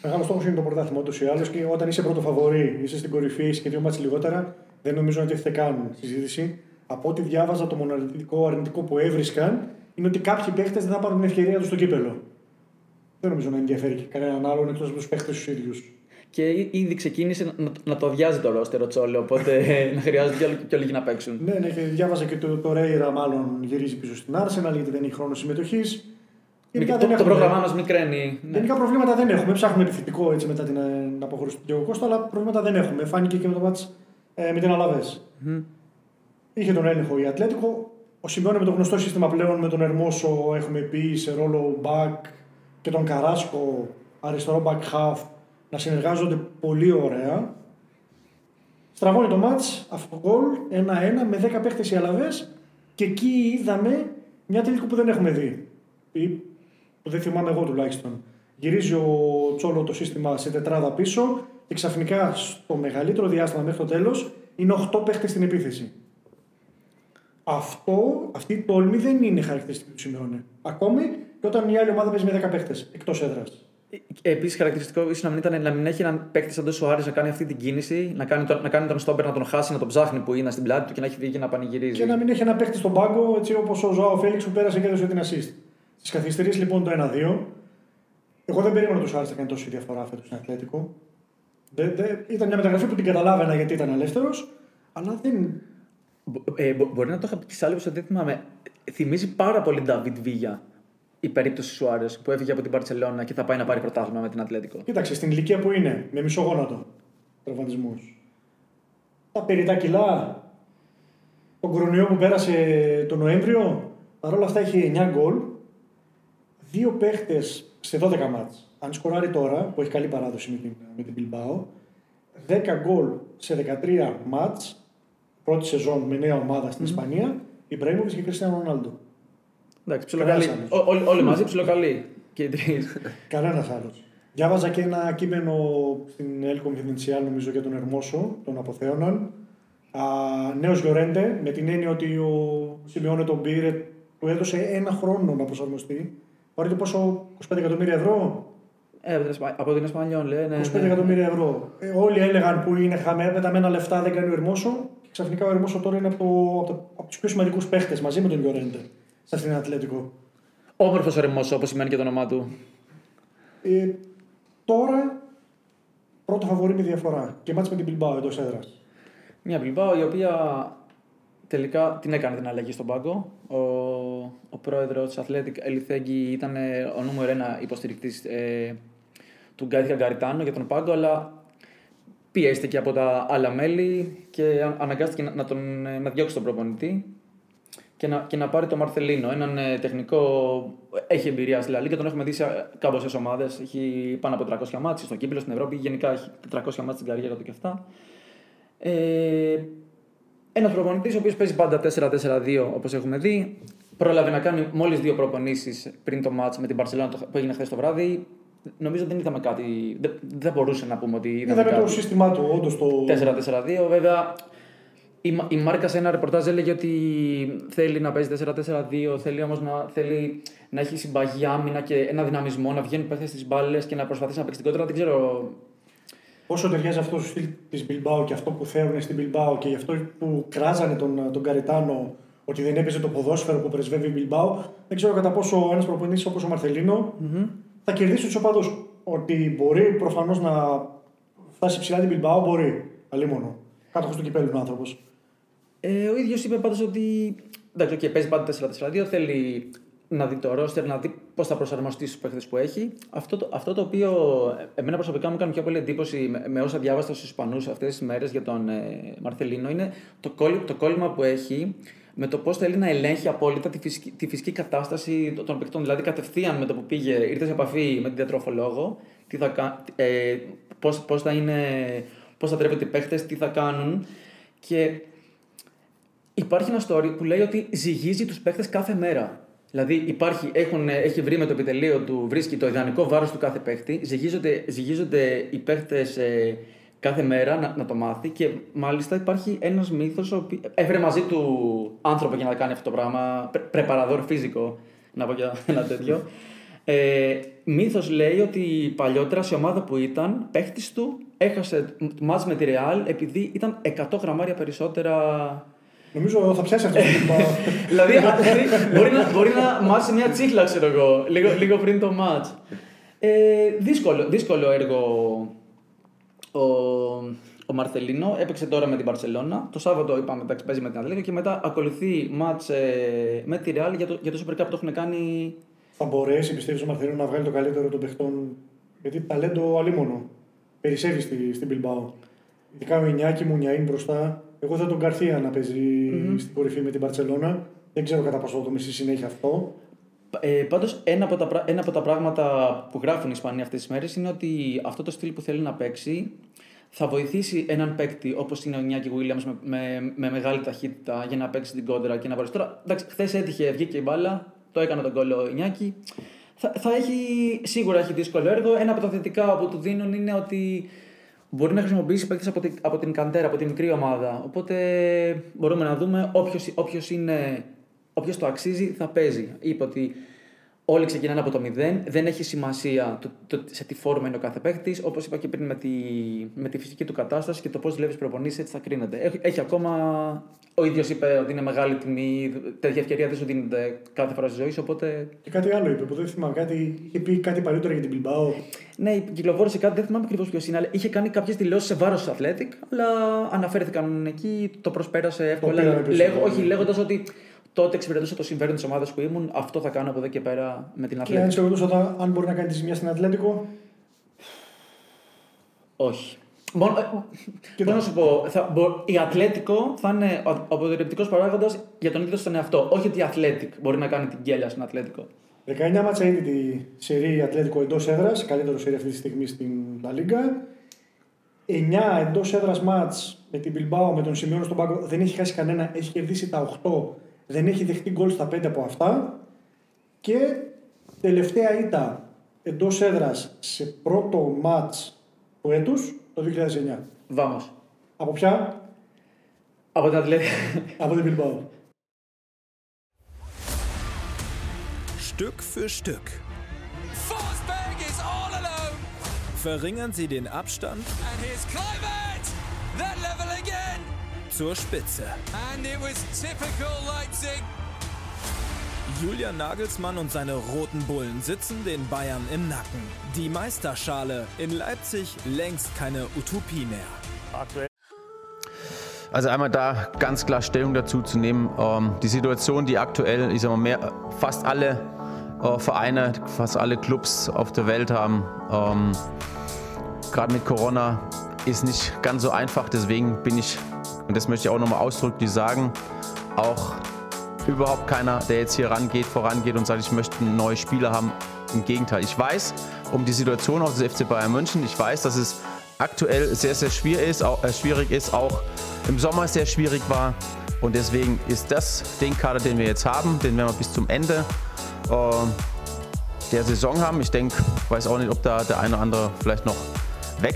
Μεγάλο στόχο είναι το πρωτάθλημα ούτως ή άλλως, και όταν είσαι πρώτο φαβορί, είσαι στην κορυφή, είσαι και δύο μάτς λιγότερα, δεν νομίζω ότι έχετε κάνει συζήτηση. Από ό,τι διάβαζα, το μοναδικό αρνητικό που έβρισκαν είναι ότι κάποιοι παίχτες δεν θα πάρουν την ευκαιρία τους στο κύπελο. Δεν νομίζω να ενδιαφέρει και κανέναν άλλον εκτός από τους παίχτες τους ίδιους. Και ήδη ξεκίνησε να, να το αδειάζει το ρόστερο Τσόλε, οπότε να χρειάζεται και λίγοι να παίξουν. Ναι, ναι, και διάβαζα και το, το Ρέιρα, μάλλον γυρίζει πίσω στην Άρσεναλ γιατί δεν έχει χρόνο συμμετοχής. Γενικά το, το πρόγραμμά μας μικραίνει. Γενικά ναι. προβλήματα δεν έχουμε. Ψάχνουμε επιθετικό έτσι, μετά την αποχώρηση του Διόγκο Κώστα, αλλά προβλήματα δεν έχουμε. Φάνηκε και με το μάτς ε, με την Αλαβές. Mm-hmm. Είχε τον έλεγχο η Ατλέτικο. Ο Σιμπιόνε με το γνωστό σύστημα πλέον με τον Ερμόσο έχουμε πει σε ρόλο back και τον Καράσκο αριστερό back half να συνεργάζονται πολύ ωραία. Στραβώνει το μάτς, αυτό γκολ ένα ένα με δέκα παίχτες οι Αλαβές και εκεί είδαμε μια τελική που δεν έχουμε δει. Ή που δεν θυμάμαι εγώ τουλάχιστον. Γυρίζει ο Τσόλο το σύστημα σε τετράδα πίσω και ξαφνικά στο μεγαλύτερο διάστημα μέχρι το τέλος είναι οκτώ παίχτες στην επίθεση. Αυτό, αυτή η τόλμη δεν είναι χαρακτηριστική του Σιμεώνε. Ακόμη και όταν η άλλη ομάδα παίζει με δέκα παίχτες εκτός έδρας. Επίσης, χαρακτηριστικό ίσως να μην ήταν να μην έχει έναν παίκτη σαν τον Σοάρες να κάνει αυτή την κίνηση, να κάνει, να κάνει τον στόπερ να τον χάσει, να τον ψάχνει που είναι στην πλάτη του και να έχει βγει και να πανηγυρίζει. Και να μην έχει έναν παίκτη στον πάγκο, έτσι όπως ο Ζωάο Φέλιξ που πέρασε και έδωσε την assist. Στις καθυστερήσεις λοιπόν το ένα δύο. Εγώ δεν περίμενα τον Σοάρες να κάνει τόση διαφορά φέτος στην Ατλέτικο. Ήταν μια μεταγραφή που την καταλάβαινα γιατί ήταν ελεύθερος, αλλά δεν. Ε, μπο, μπορεί να το είχα πει και σε άλλο επεισόδιο, δεν θυμάμαι. Θυμίζει πάρα πολύ Νταβίτ Βίγια η περίπτωση Σουάρες που έφυγε από την Μπαρτσελώνα και θα πάει να πάρει πρωτάθλημα με την Ατλέτικο. Κοίταξε, στην ηλικία που είναι, με μισό γόνατο τραυματισμούς. Τα περιτά κιλά, τον κορονοϊό που πέρασε τον Νοέμβριο, παρόλα αυτά έχει εννιά γκολ. Δύο παίχτες σε δώδεκα μάτς. Αν σκοράρει τώρα, που έχει καλή παράδοση με την, με την Μπιλμπάο, δέκα γκολ σε δεκατρία μάτς. Πρώτη σεζόν με νέα ομάδα στην mm-hmm. Ισπανία, Ιμπραήμοβιτς και Κριστιάνο Ρονάλντο. Εντάξει, ψιλοκαλή. Όλοι μαζί ψιλοκαλή. Και οι τρεις. Κανένας άλλος. Διάβαζα και ένα κείμενο στην El Confidencial, νομίζω, για τον Ερμόσο, τον αποθέωναν. Νέος Γιορέντε, με την έννοια ότι ο Σιμεώνε τον πήρε, του έδωσε ένα χρόνο να προσαρμοστεί. Πάρετε πόσο, είκοσι πέντε εκατομμύρια ευρώ. Ε, από την Ισπανία, λέει. Ναι, είκοσι πέντε ναι. εκατομμύρια ευρώ. Ε, όλοι έλεγαν που είναι χαμένα λεφτά, δεν κάνει ο Ερμόσο. Ξαφνικά ο Ερμόσο τώρα είναι από, από, από τους πιο σημαντικούς παίχτες μαζί με τον Γιορέντε σε αυτήν την Ατλέτικο. Όμορφος ο Ερμόσο, όπως σημαίνει και το όνομά του. Ε, τώρα πρώτο φαβορεί με διαφορά και μάτς με την Μπιλμπάο εντός έδρας. Μια Μπιλμπάο η οποία τελικά την έκανε την αλλαγή στον πάγκο. Ο, ο πρόεδρος της Αθλέτικ Ελιθέγγι ήταν ο νούμερο ένα υποστηρικτής ε, του Γκάιθ Γκαριτάνο για τον πάγκο, αλλά πιέστηκε από τα άλλα μέλη και αναγκάστηκε να, τον, να διώξει τον προπονητή και να, και να πάρει τον Μαρθελίνο. Έναν τεχνικό, έχει εμπειρία στη Λαλή και τον έχουμε δει σε κάμποσε ομάδε. Έχει πάνω από τριακόσια μάτς στο Κύπελλο, στην Ευρώπη. Γενικά έχει τριακόσια μάτς στην καριέρα του και αυτά. Ε, Ένας προπονητής ο οποίος παίζει πάντα τέσσερα τέσσερα δύο όπως έχουμε δει. Πρόλαβε να κάνει μόλις δύο προπονήσεις πριν το μάτς με την Μπαρσελόνα που έγινε χθες το βράδυ. Νομίζω δεν είδαμε κάτι. Δεν, δεν μπορούσε να πούμε ότι είδαμε. Είδαμε το σύστημά του, όντως το. τέσσερα τέσσερα δύο, βέβαια. Η, η Μάρκα σε ένα ρεπορτάζ έλεγε ότι θέλει να παίζει τέσσερα τέσσερα δύο, θέλει όμως να, θέλει να έχει συμπαγή άμυνα και ένα δυναμισμό, να βγαίνουν παίχτες στις μπάλες και να προσπαθήσει να παίξει την κόντρα. Δεν ξέρω. Όσο ταιριάζει αυτό στο στυλ της Μπιλμπάου και αυτό που θέλουν στην Μπιλμπάου και γι' αυτό που κράζανε τον, τον Καριτάνο ότι δεν έπαιζε το ποδόσφαιρο που πρεσβεύει η Μπιλμπάου, δεν ξέρω κατά πόσο ένας προπονητής όπως ο Μαρθελίνο. Mm-hmm. Θα κερδίσει τους οπαδούς. Ότι μπορεί προφανώς να φτάσει ψηλά την Μπιλμπάο, μπορεί. Αλίμονο. Κάτοχος του κυπέλλου ο άνθρωπος. Ε, ο ίδιος είπε πάντως ότι. Εντάξει, okay, παίζει πάντα τέσσερα τέσσερα δύο. Θέλει να δει το ρόστερ, να δει πώς θα προσαρμοστεί στους παίκτες που έχει. Αυτό το, αυτό το οποίο εμένα προσωπικά μου κάνει πιο πολύ εντύπωση με, με όσα διάβασα στους Ισπανούς αυτές τις μέρες για τον ε, Μαρθελίνο είναι το, κόλυ, το κόλλημα που έχει. Με το πώς θέλει να ελέγχει απόλυτα τη φυσική, τη φυσική κατάσταση των παικτών. Δηλαδή, κατευθείαν με το που πήγε, ήρθε σε επαφή με την διατροφολόγο, τι θα, ε, πώς, πώς θα είναι, πώς θα τρέφονται οι παίχτες, τι θα κάνουν. Και υπάρχει ένα story που λέει ότι ζυγίζει τους παίχτες κάθε μέρα. Δηλαδή, υπάρχει, έχουν, έχει βρει με το επιτελείο του, βρίσκει το ιδανικό βάρος του κάθε παίχτη, ζυγίζονται, ζυγίζονται οι παίχτες. Ε, Κάθε μέρα να, να το μάθει και μάλιστα υπάρχει ένας μύθος που έφερε μαζί του άνθρωπο για να κάνει αυτό το πράγμα. Πρεπαραδόρ φυσικό, να πω για ένα τέτοιο. Ε, μύθος λέει ότι παλιότερα σε ομάδα που ήταν, παίχτης του έχασε μάτς με τη Ρεάλ επειδή ήταν εκατό γραμμάρια περισσότερα. Νομίζω θα ψέσει αυτό το πράγμα. Δηλαδή μπορεί, να, μπορεί να μάσει μια τσίχλα, ξέρω εγώ, λίγο, λίγο πριν το μάτς. Ε, δύσκολο, δύσκολο έργο. Ο, ο Μαρθελίνο έπαιξε τώρα με την Μπαρσελόνα. Το Σάββατο είπαμε ότι παίζει με την Ατλέτικο και μετά ακολουθεί μάτς ε, με τη Ρεάλ για το, για το Super Cup που το έχουν κάνει θα μπορέσει, πιστεύεις, ο Μαρθερίνο να βγάλει το καλύτερο των παιχτών? Γιατί ταλέντο αλίμονο περισσεύει στη, στην Μπιλμπάο. Ειδικά ο Ινιάκη Μουνιαΐν μπροστά. Εγώ θα τον Γκαρθία να παίζει mm-hmm. στην κορυφή με την Μπαρτσελώνα. Δεν ξέρω κατά πόσο θα το μισή συνέχεια αυτό. Ε, πάντως, ένα από, τα, ένα από τα πράγματα που γράφουν οι Ισπανοί αυτές τις μέρες είναι ότι αυτό το στυλ που θέλει να παίξει θα βοηθήσει έναν παίκτη όπως είναι ο Ινιάκη Γουίλιαμς με, με, με μεγάλη ταχύτητα για να παίξει την κόντρα και να βαρεστεί. Τώρα, εντάξει, χθες έτυχε, βγήκε η μπάλα, το έκανε τον κόλλο ο Ινιάκη. Θα, θα έχει, σίγουρα έχει δύσκολο έργο. Ένα από τα θετικά που του δίνουν είναι ότι μπορεί να χρησιμοποιήσει παίκτες από, από την καντέρα, από την μικρή ομάδα. Οπότε μπορούμε να δούμε όποιος, όποιος είναι. Όποιος το αξίζει θα παίζει. Είπε ότι όλοι ξεκινάνε από το μηδέν, δεν έχει σημασία το, το, σε τι φόρμα είναι ο κάθε παίκτης. Όπως είπα και πριν με τη, με τη φυσική του κατάσταση και το πώς δουλεύεις προπονήσεις, έτσι θα κρίνεται. Έχ, έχει ακόμα. Ο ίδιος είπε ότι είναι μεγάλη τιμή, τέτοια ευκαιρία δεν σου δίνεται κάθε φορά στη ζωή σου. Οπότε... Και κάτι άλλο είπε, που δεν θυμάμαι. Κάτι, είχε πει κάτι παλιότερα για την Μπιλμπάο. Ναι, κυκλοφόρησε κάτι, δεν θυμάμαι ακριβώς ποιος είναι, αλλά είχε κάνει κάποιες δηλώσεις σε βάρος του Αθλέτικ, αλλά αναφέρθηκαν εκεί, το προσπέρασε εύκολα. Λέγω, όχι, λέγοντας ότι. Τότε εξυπηρετούσα το συμφέρον της ομάδας που ήμουν. Αυτό θα κάνω από εδώ και πέρα με την Ατλέτικο. Και αν σε ρωτούσα αν μπορεί να κάνει τη ζημιά στην Ατλέτικο. Όχι. Μόνο να σου πω, θα, μπο, η Ατλέτικο θα είναι ο αποτρεπτικός παράγοντας για τον ίδιο στον εαυτό. Όχι ότι η Ατλέτικο μπορεί να κάνει την γκέλια στην Ατλέτικο. δεκαεννιά μάτσα είναι τη σερή Ατλέτικο εντός έδρας. Καλύτερο σερή αυτή τη στιγμή στην La Liga. εννιά εντός έδρας μάτς με την Bilbao, με τον Σιμεών στον πάγκο. Δεν έχει χάσει κανένα, έχει κερδίσει τα οκτώ. Δεν έχει δεχτεί γκολ στα πέντε από αυτά. Και τελευταία ήττα εντός έδρας σε πρώτο μάτς του έτους το δύο χιλιάδες εννιά. Βάμος. Από ποια? Από την Ατλέτικο. Από την Bilbao. Stück für Stück. Forsberg is all alone. Verringern Sie den Abstand. And here's Kluivert. That level again. Zur Spitze. And it was typical Leipzig. Julian Nagelsmann und seine roten Bullen sitzen den Bayern im Nacken. Die Meisterschale in Leipzig längst keine Utopie mehr. Also einmal da ganz klar Stellung dazu zu nehmen. Ähm, die Situation, die aktuell, ich sag mal, mehr, fast alle äh, Vereine, fast alle Clubs auf der Welt haben, ähm, gerade mit Corona, ist nicht ganz so einfach. Deswegen bin ich, und das möchte ich auch nochmal ausdrücklich sagen, auch überhaupt keiner, der jetzt hier rangeht, vorangeht und sagt, ich möchte neue Spieler haben. Im Gegenteil, ich weiß um die Situation auch des F C Bayern München, ich weiß, dass es aktuell sehr, sehr schwierig ist, auch, äh, schwierig ist, auch im Sommer sehr schwierig war. Und deswegen ist das den Kader, den wir jetzt haben, den werden wir bis zum Ende äh, der Saison haben. Ich denke, weiß auch nicht, ob da der eine oder andere vielleicht noch weg.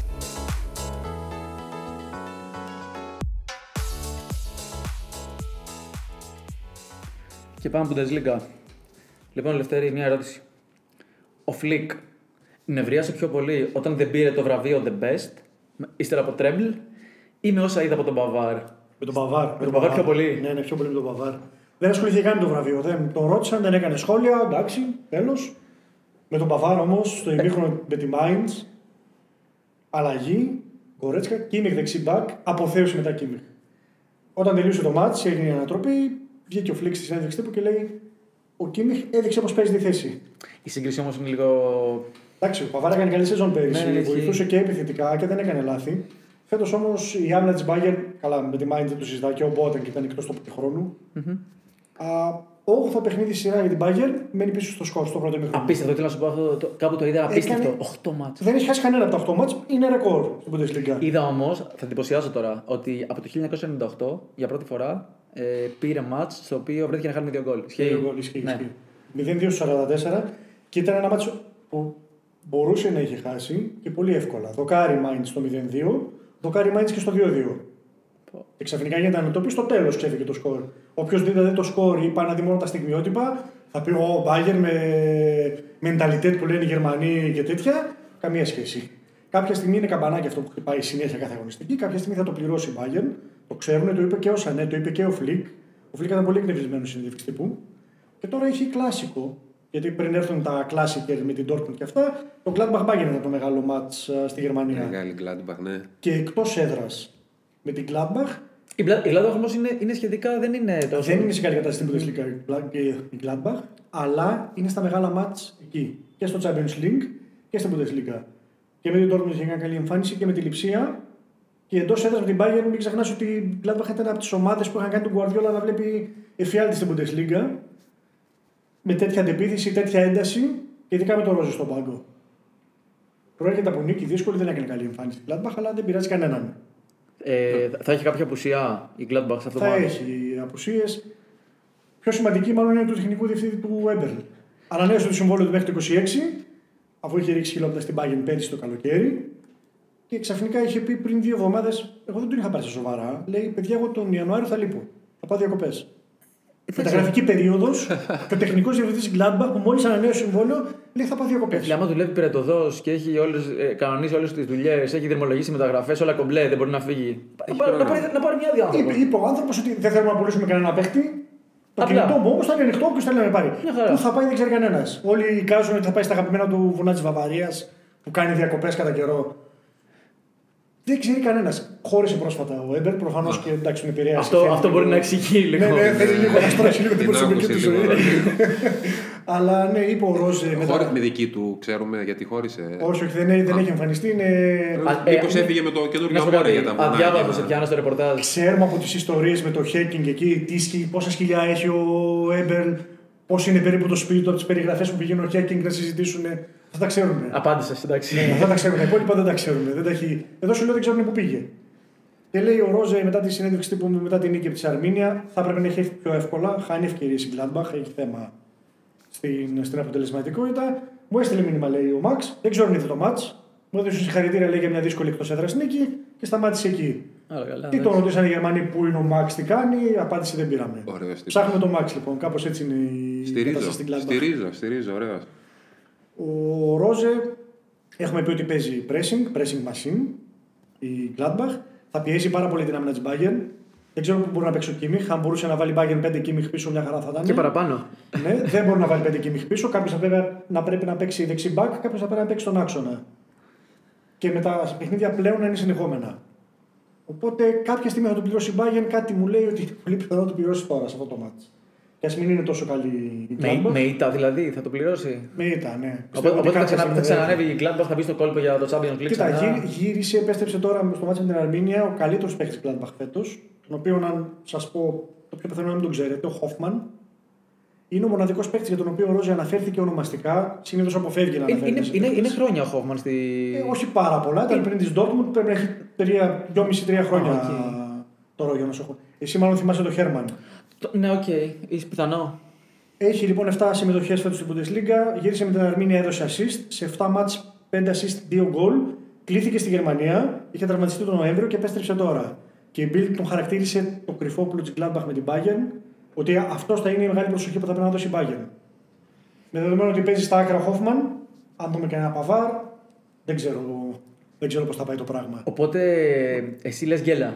Και πάμε Bundesliga. Λοιπόν, Λευτέρη, μια ερώτηση. Ο Φλικ νευρίασε πιο πολύ όταν δεν πήρε το βραβείο The Best, ύστερα από Τρέμπλ, ή με όσα είδα από τον Μπαβάρ? Με τον Μπαβάρ. Με τον Μπαβάρ πιο πολύ. Ναι, ναι, πιο πολύ με τον Μπαβάρ. Δεν ασχολήθηκε καν με το βραβείο. Δεν τον ρώτησαν, δεν έκανε σχόλια. Εντάξει, τέλος. Με τον Μπαβάρ όμως, στο ημίχρονο με τη Mainz, αλλαγή, Γκορέτσκα, Κίμιχ δεξί μπακ, αποθέωση μετά Κίμιχ. Όταν τελείωσε το μάτς, έγινε η ανατροπή. Βγήκε ο Φλικ στη συνέντευξη τύπου και λέει: ο Κίμιχ έδειξε πως παίζει τη θέση. Η σύγκριση όμως είναι λίγο. Εντάξει, ο Παβάρ έκανε καλή σεζόν πέρυσι. Ναι, βοηθούσε και επιθετικά και δεν έκανε λάθη. Φέτος όμως η άμυνα της Μπάγερ, καλά, με τη Μάιντ δεν το συζητάει και ο Μπότεν και ήταν εκτός του χρόνου. Mm-hmm. Όγδοο παιχνίδι σειρά για την Μπάγερ, μένει πίσω στο σκορ στο πρώτο ημίχρονο. Απίστευτο, θέλω να σου πω αυτό, το, κάπου το είδα απίστευτο. οκτώ μάτς. Δεν έχει χάσει κανένα από τα οκτώ μάτς, είναι ρεκόρ στην Bundesliga. Είδα όμως, θα εντυπωσιάσω τώρα, ότι από το χίλια εννιακόσια ενενήντα οκτώ για πρώτη φορά ε, πήρε μάτς στο οποίο βρέθηκε να χάνουμε δύο γκολ. Δύο γκολ, ισχύει. μηδέν δύο σαράντα τέσσερα και ήταν ένα μάτς που μπορούσε να είχε χάσει και πολύ εύκολα. Δοκάρι Μάιντς στο μηδέν δύο, δοκάρι Μάιντς και στο δύο δύο. Και ξαφνικά γίνεται ανατροπή, στο τέλος ξέφυγε το σκορ. Όποιος δείτε το σκορ ή πάει να δει μόνο τα στιγμιότυπα, θα πει ο Μπάγερ με μενταλιτέτ που λένε οι Γερμανοί και τέτοια, καμία σχέση. Κάποια στιγμή είναι καμπανάκι αυτό που χτυπάει συνέχεια κάθε αγωνιστική, κάποια στιγμή θα το πληρώσει η Μπάγερ. Το ξέρουν, το είπε και ο Σανέ, το είπε και ο Φλικ. Ο Φλικ ήταν πολύ εκνευρισμένος συνέντευξη τύπου. Και τώρα έχει κλασικό, γιατί πριν έρθουν τα κλάσικερ με την Dortmund και αυτά, το Gladbach Bayern ήταν το μεγάλο ματς στη Γερμανία. Μεγάλη Gladbach, ναι. Και εκτός έδρας. Με την Gladbach Η Γκλάντμπαχ όμως είναι, είναι σχετικά, δεν είναι τόσο. Δεν είναι σε καλή κατάσταση στην Bundesliga η Γκλάντμπαχ, αλλά είναι στα μεγάλα μάτς εκεί. Και στο Champions League και στην Bundesliga. Και με την Dortmund είχε μια καλή εμφάνιση και με τη Λιψία. Και εντός έδρας με την Bayern, μην ξεχνάς ότι η Gladbach ήταν από τις ομάδες που είχαν κάνει τον Guardiola να βλέπει εφιάλτη στην Bundesliga. Με τέτοια αντεπίθεση, τέτοια ένταση, και ειδικά με τον Ρόζε στον πάγκο. Προέρχεται από νίκη δύσκολη, δεν έκανε καλή εμφάνιση η Gladbach, αλλά δεν πειράζει κανέναν. Ε, θα έχει κάποια απουσία η Gladbach σε αυτό το μάτι? Θα έχει απουσίες. Πιο σημαντική, μάλλον, είναι του τεχνικού διευθυντή του Έμπερλ. Ανανέωσε το συμβόλαιο του μέχρι το είκοσι έξι, αφού είχε ρίξει χιλόπτα στην Bayern πέρυσι το καλοκαίρι. Και ξαφνικά είχε πει πριν δύο εβδομάδες, εγώ δεν τον είχα πάρει σε σοβαρά. Λέει, παιδιά, εγώ τον Ιανουάριο θα λείπω. Θα πάω διακοπές. Μεταγραφική περίοδος, το τεχνικός διευθυντής Gladbach που μόλις ανανέωσε συμβόλαιο, λέει θα πάω διακοπές. Δηλαδή, άμα δουλεύει πυρετοδός και έχει όλες, ε, κανονίσει όλες τις δουλειές, έχει δρυμολογήσει μεταγραφές, όλα κομπλέ, δεν μπορεί να φύγει. Να πάρει, να πάρει, να πάρει μια άδεια. Είπε, είπε ο άνθρωπος ότι δεν θέλουμε να πουλήσουμε κανένα παίχτη. Το απλά. Κινητό μου όμως θα είναι ανοιχτό, όποιος θέλει να με πάρει. Πού θα πάει δεν ξέρει κανένας. Όλοι εικάζουν ότι θα πάει στα αγαπημένα του βουνά της Βαβαρίας που κάνει διακοπές κατά καιρό. Δεν ξέρει κανένας. Χώρισε πρόσφατα ο Έμπερ, προφανώς και εντάξει τον επηρέασε. Αυτό, θέλει, αυτό μπορεί να εξηγεί λίγο. Ναι, ναι, θέλει λίγο να στρώσει λίγο την προσωπική του ζωή. Αλλά ναι, είπε ο Ρόζε. Χώρισε με δική του, ξέρουμε γιατί χώρισε. Όχι, όχι, δεν, δεν έχει εμφανιστεί. Είναι... Μήπως έφυγε με το κέντρο Γκαμπόρε για τα βουνά. Αδιάβατο σε πιάνω στο ρεπορτάζ. Ξέρουμε από τις ιστορίες με το χέκινγκ εκεί, πόσα σκυλιά έχει ο Έμπερ, πώς είναι περίπου το σπίτι του, από τις περιγραφές που πηγαίνουν ο χέκινγκ να συζητήσουν. Θα τα ξέρουμε. Απάντησες, εντάξει. Ναι, θα τα ξέρουμε. Τα υπόλοιπα δεν τα ξέρουμε. Δεν τα έχει... Εδώ σου λέω δεν ξέρουν πού πήγε. Και λέει ο Ρόζε μετά τη συνέντευξη τύπου μετά την νίκη από τη Αρμίνια, θα έπρεπε να έχει πιο εύκολα. Χάνει ευκαιρίες η Gladbach, έχει θέμα στην, στην αποτελεσματικότητα. Μου έστειλε μήνυμα, λέει ο Μαξ, δεν ξέρω αν είδε το μάτς. Μου έδωσε συγχαρητήρια, λέει, για μια δύσκολη εκτός έδρας νίκη και σταμάτησε εκεί. Άρα, καλά, τι τον ρωτήσαν οι Γερμανοί, πού είναι ο Μαξ, τι κάνει, απάντηση δεν πήραμε. Ωραίος, ψάχνουμε τον Μαξ λοιπόν, κάπως έτσι είναι η κατάσταση στην Gladbach. Στηρίζω, στηρίζω, ωραίος. Ο Ρόζε, έχουμε πει ότι παίζει pressing, pressing machine, η Gladbach. Θα πιέζει πάρα πολύ την άμυνα της Bayern. Δεν ξέρω πού μπορεί να παίξει ο Κίμιχ. Αν μπορούσε να βάλει Bayern πέντε Κίμιχ πίσω, μια χαρά θα ήταν. Και παραπάνω. Ναι, δεν μπορεί να βάλει πέντε Κίμιχ πίσω. Κάποιος θα πρέπει να, πρέπει να παίξει δεξί back, κάποιος θα πρέπει να παίξει τον άξονα. Και με τα παιχνίδια πλέον να είναι συνεχόμενα. Οπότε κάποια στιγμή θα το πληρώσει η Bayern. Κάτι μου λέει ότι είναι πολύ πιθανό να το πληρώσει τώρα σε αυτό το μάτς. Και ας μην είναι τόσο καλή η Gladbach. Με ήττα δηλαδή, θα το πληρώσει. Με ήττα, ναι. Οπότε θα, ξανα, θα ξανανεύει η Gladbach, θα μπει στο κόλπο για το Champions League. Κοίτα, ξανά. Γύρισε, επέστρεψε τώρα στο μάτσο με την Αρμίνια ο καλύτερος παίκτης Gladbach φέτος. Τον οποίο, αν σας πω, το πιο πιθανό να μην τον ξέρετε, ο Hoffmann. Είναι ο μοναδικός παίκτης για τον οποίο ο Ρόζε αναφέρθηκε ονομαστικά. Συνήθως αποφεύγει να αναφέρεται. Είναι, είναι, είναι χρόνια ο Hoffmann στη. Ε, όχι πάρα πολλά, ήταν πριν τη Dortmund, πρέπει να έχει δυόμιση με τρία χρόνια τώρα ο Γιάννης Hoffmann. Εσύ μάλλον θυμάσαι τον Χέρμαν. Ναι, οκ, okay. Είσαι πιθανό. Έχει λοιπόν επτά συμμετοχές φέτος στην Bundesliga. Γύρισε με την Αρμίνια, έδωσε assist. Σε επτά μάτς, πέντε assist, δύο γκολ. Κλήθηκε στη Γερμανία, είχε τραυματιστεί τον Νοέμβριο και επέστρεψε τώρα. Και η Bild τον χαρακτήρισε το κρυφόπουλο της Gladbach με την Bayern, ότι αυτό θα είναι η μεγάλη προσοχή που θα πρέπει να δώσει η Bayern. Με δεδομένο ότι παίζει στα άκρα ο Hoffmann, αν δούμε κανένα Παβάρ, δεν ξέρω, δεν ξέρω πώς θα πάει το πράγμα. Οπότε εσύ λες γκέλα.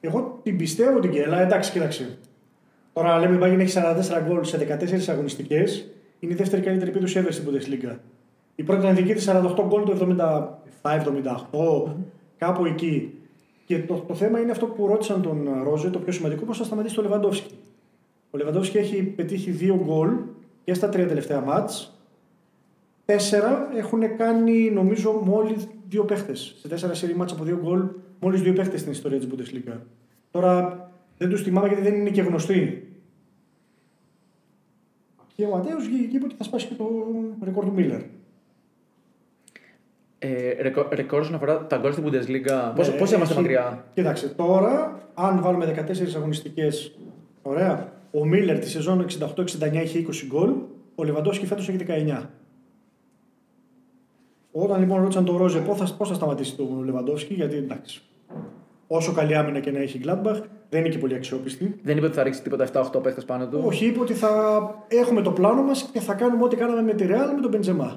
Εγώ την πιστεύω την γκέλα, εντάξει, κοίταξε. Τώρα λέμε η Bayern έχει σαράντα τέσσερα γκολ σε δεκατέσσερις αγωνιστικές. Είναι η δεύτερη καλύτερη επίδοση ever στην Bundesliga. Η πρώτη ήταν δική της σαράντα οκτώ γκολ το εβδομήντα επτά εβδομήντα οκτώ, mm. κάπου εκεί. Και το, το θέμα είναι αυτό που ρώτησαν τον Ρόζε, το πιο σημαντικό, πώς θα σταματήσει το Λεβαντόφσκι. Ο Λεβαντόφσκι έχει πετύχει δύο γκολ και στα τρία τελευταία μάτς. Τέσσερα έχουν κάνει νομίζω μόλις δύο παίχτες. Σε τέσσερα σερί μάτς από δύο γκολ, μόλις δύο παίχτες στην ιστορία της Bundesliga. Τώρα. Δεν τους θυμάμαι γιατί δεν είναι και γνωστοί. Και ο Ατέος βγήκε είπε ότι θα σπάσει και το ρεκόρ του Μίλλερ. Ε, ρεκόρ, ρεκόρ όσον αφορά τα γκολ στην Bundesliga. Πόσο, ε, πόσο είμαστε μακριά. Κοίταξε, τώρα αν βάλουμε δεκατέσσερις αγωνιστικές, ωραία, ο Μίλλερ τη σεζόν εξήντα οκτώ εξήντα εννιά είχε είκοσι γκολ, ο Λεβαντόφσκι φέτος έχει δεκαεννιά. Όταν λοιπόν ρώτησαν τον Ρόζε πώς θα, θα σταματήσει τον Λεβαντόφσκι, γιατί εντάξει. Όσο καλή άμυνα και να έχει η Gladbach, δεν είναι και πολύ αξιόπιστη. Δεν είπε ότι θα ρίξει τίποτα επτά οκτώ παίχτες πάνω του. Όχι, είπε ότι θα έχουμε το πλάνο μας και θα κάνουμε ό,τι κάναμε με τη Real με τον Benzema.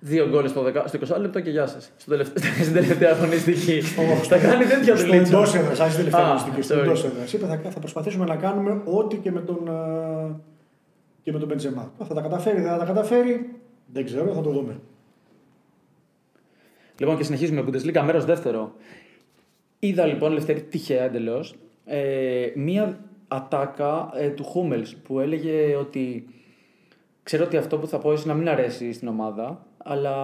Δύο γκολ στο, δεκα... στο είκοσι λεπτό και γεια σας. Στην τελευταία, τελευταία αγωνιστική. Θα κάνει τέτοια δουλειά. Στην εντός έδρας, όχι στην τελευταία αγωνιστική. Στην εντός έδρας. Είπε θα, θα προσπαθήσουμε να κάνουμε ό,τι και με τον, και με τον Benzema. Θα τα καταφέρει, δεν θα τα καταφέρει. Δεν ξέρω, θα το δούμε. Λοιπόν, και συνεχίζουμε. Bundesliga μέρος δεύτερο. Είδα λοιπόν, Λευτέρη, τυχαία εντελώς, ε, μία ατάκα ε, του Χούμελς που έλεγε ότι ξέρω ότι αυτό που θα πω ίσως να μην αρέσει στην ομάδα, αλλά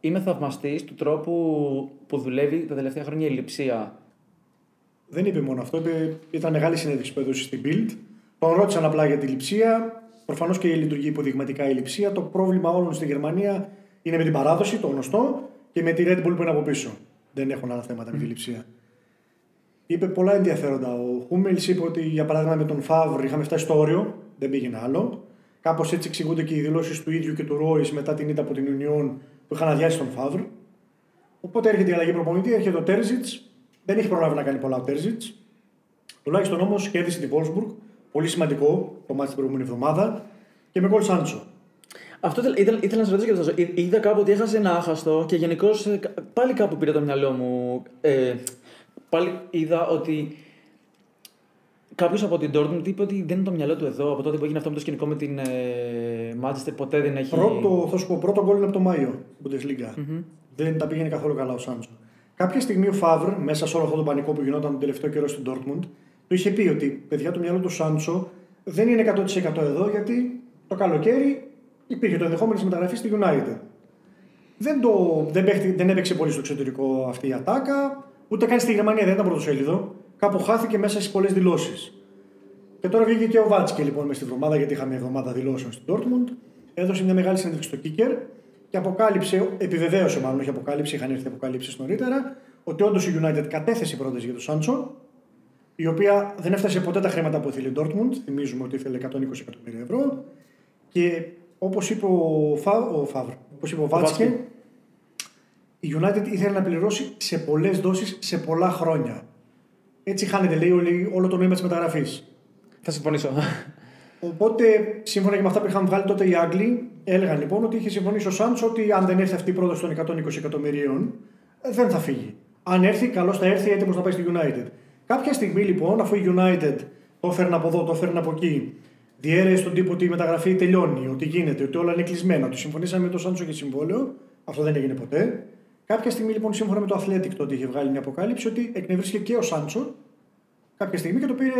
είμαι θαυμαστής του τρόπου που δουλεύει τα τελευταία χρόνια η Λειψία. Δεν είπε μόνο αυτό, είπε, ήταν μεγάλη συνέντευξη που έδωσε στην Bild. Τον ρώτησαν απλά για τη Λειψία. Προφανώς και λειτουργεί υποδειγματικά η Λειψία. Το πρόβλημα όλων στη Γερμανία είναι με την παράδοση, το γνωστό, και με τη Red Bull που είναι από πίσω. Δεν έχουν άλλα θέματα με τη Λειψία. Είπε πολλά ενδιαφέροντα. Ο Χούμελς είπε ότι, για παράδειγμα, με τον Φαβρ είχαμε φτάσει στο όριο, δεν πήγαινε άλλο. Κάπως έτσι εξηγούνται και οι δηλώσεις του ίδιου και του Ρόις μετά την ήττα από την Ιουνιόν που είχαν αδειάσει τον Φαβρ. Οπότε έρχεται η αλλαγή προπονητή, έρχεται ο Τέρζιτς. Δεν έχει προλάβει να κάνει πολλά ο Τέρζιτς. Τουλάχιστον όμως κέρδισε την Wolfsburg. Πολύ σημαντικό το μάτι την προηγούμενη εβδομάδα και με γκολ Σάντσο. Αυτό ήθελα, ήθελα να σα ρωτήσω και αυτό. Είδα κάπου ότι έχασε ένα άχαστο και γενικώ πάλι κάπου πήρε το μυαλό μου. Ε, πάλι είδα ότι κάποιος από την Dortmund είπε ότι δεν είναι το μυαλό του εδώ. Από τότε που έγινε αυτό με το σκηνικό με την ε, Manchester, ποτέ δεν έχει. Πρώτο, θα σου πω, πρώτο γκολ είναι από το Μάιο, Bundesliga. Mm-hmm. Δεν τα πήγαινε καθόλου καλά ο Σάντσο. Κάποια στιγμή ο Φαβρ, μέσα σε όλο αυτό το πανικό που γινόταν τον τελευταίο καιρό στην Dortmund, του είχε πει ότι παιδιά, το μυαλό του Σάντσο δεν είναι εκατό τοις εκατό εδώ, γιατί το καλοκαίρι υπήρχε το ενδεχόμενο της μεταγραφής στη United. Δεν, το, δεν, παίχτη, δεν έπαιξε πολύ στο εξωτερικό αυτή η ατάκα, ούτε καν στη Γερμανία, δεν ήταν πρωτοσέλιδο. Κάπου χάθηκε μέσα στις πολλές δηλώσεις. Και τώρα βγήκε και ο Βάτσκε λοιπόν μες τη βδομάδα, γιατί είχαμε εβδομάδα δηλώσεων στην Dortmund. Έδωσε μια μεγάλη συνέντευξη στο Kicker και αποκάλυψε, επιβεβαίωσε μάλλον, όχι αποκάλυψε, είχαν έρθει αποκάλυψες νωρίτερα, ότι όντως η United κατέθεσε πρόταση για τον Σάντσο, η οποία δεν έφτασε ποτέ τα χρήματα που ήθελε η Dortmund. Θυμίζουμε ότι ήθελε εκατόν είκοσι εκατομμύρια ευρώ. Και όπως είπε ο, Φα... ο Φαβρ, όπως είπε ο Βάτσκε, η United ήθελε να πληρώσει σε πολλές δόσεις σε πολλά χρόνια. Έτσι χάνεται, λέει, όλο το νόημα της μεταγραφής. Θα συμφωνήσω. Οπότε, σύμφωνα και με αυτά που είχαν βγάλει τότε οι Άγγλοι, έλεγαν λοιπόν ότι είχε συμφωνήσει ο Σάντσο ότι αν δεν έρθει αυτή η πρόταση των εκατόν είκοσι εκατομμυρίων, δεν θα φύγει. Αν έρθει, καλώς θα έρθει, έτοιμος να πάει στη United. Κάποια στιγμή λοιπόν, αφού η United το έφερνε από εδώ, το έφερνε από εκεί, διέρεε στον τύπο ότι η μεταγραφή τελειώνει, ότι γίνεται, ότι όλα είναι κλεισμένα, ότι συμφωνήσαμε με τον Σάντσο για συμβόλαιο, αυτό δεν έγινε ποτέ. Κάποια στιγμή λοιπόν, σύμφωνα με το Athletic, τότε είχε βγάλει μια αποκάλυψη ότι εκνευρίστηκε και ο Σάντσο κάποια στιγμή και το πήρε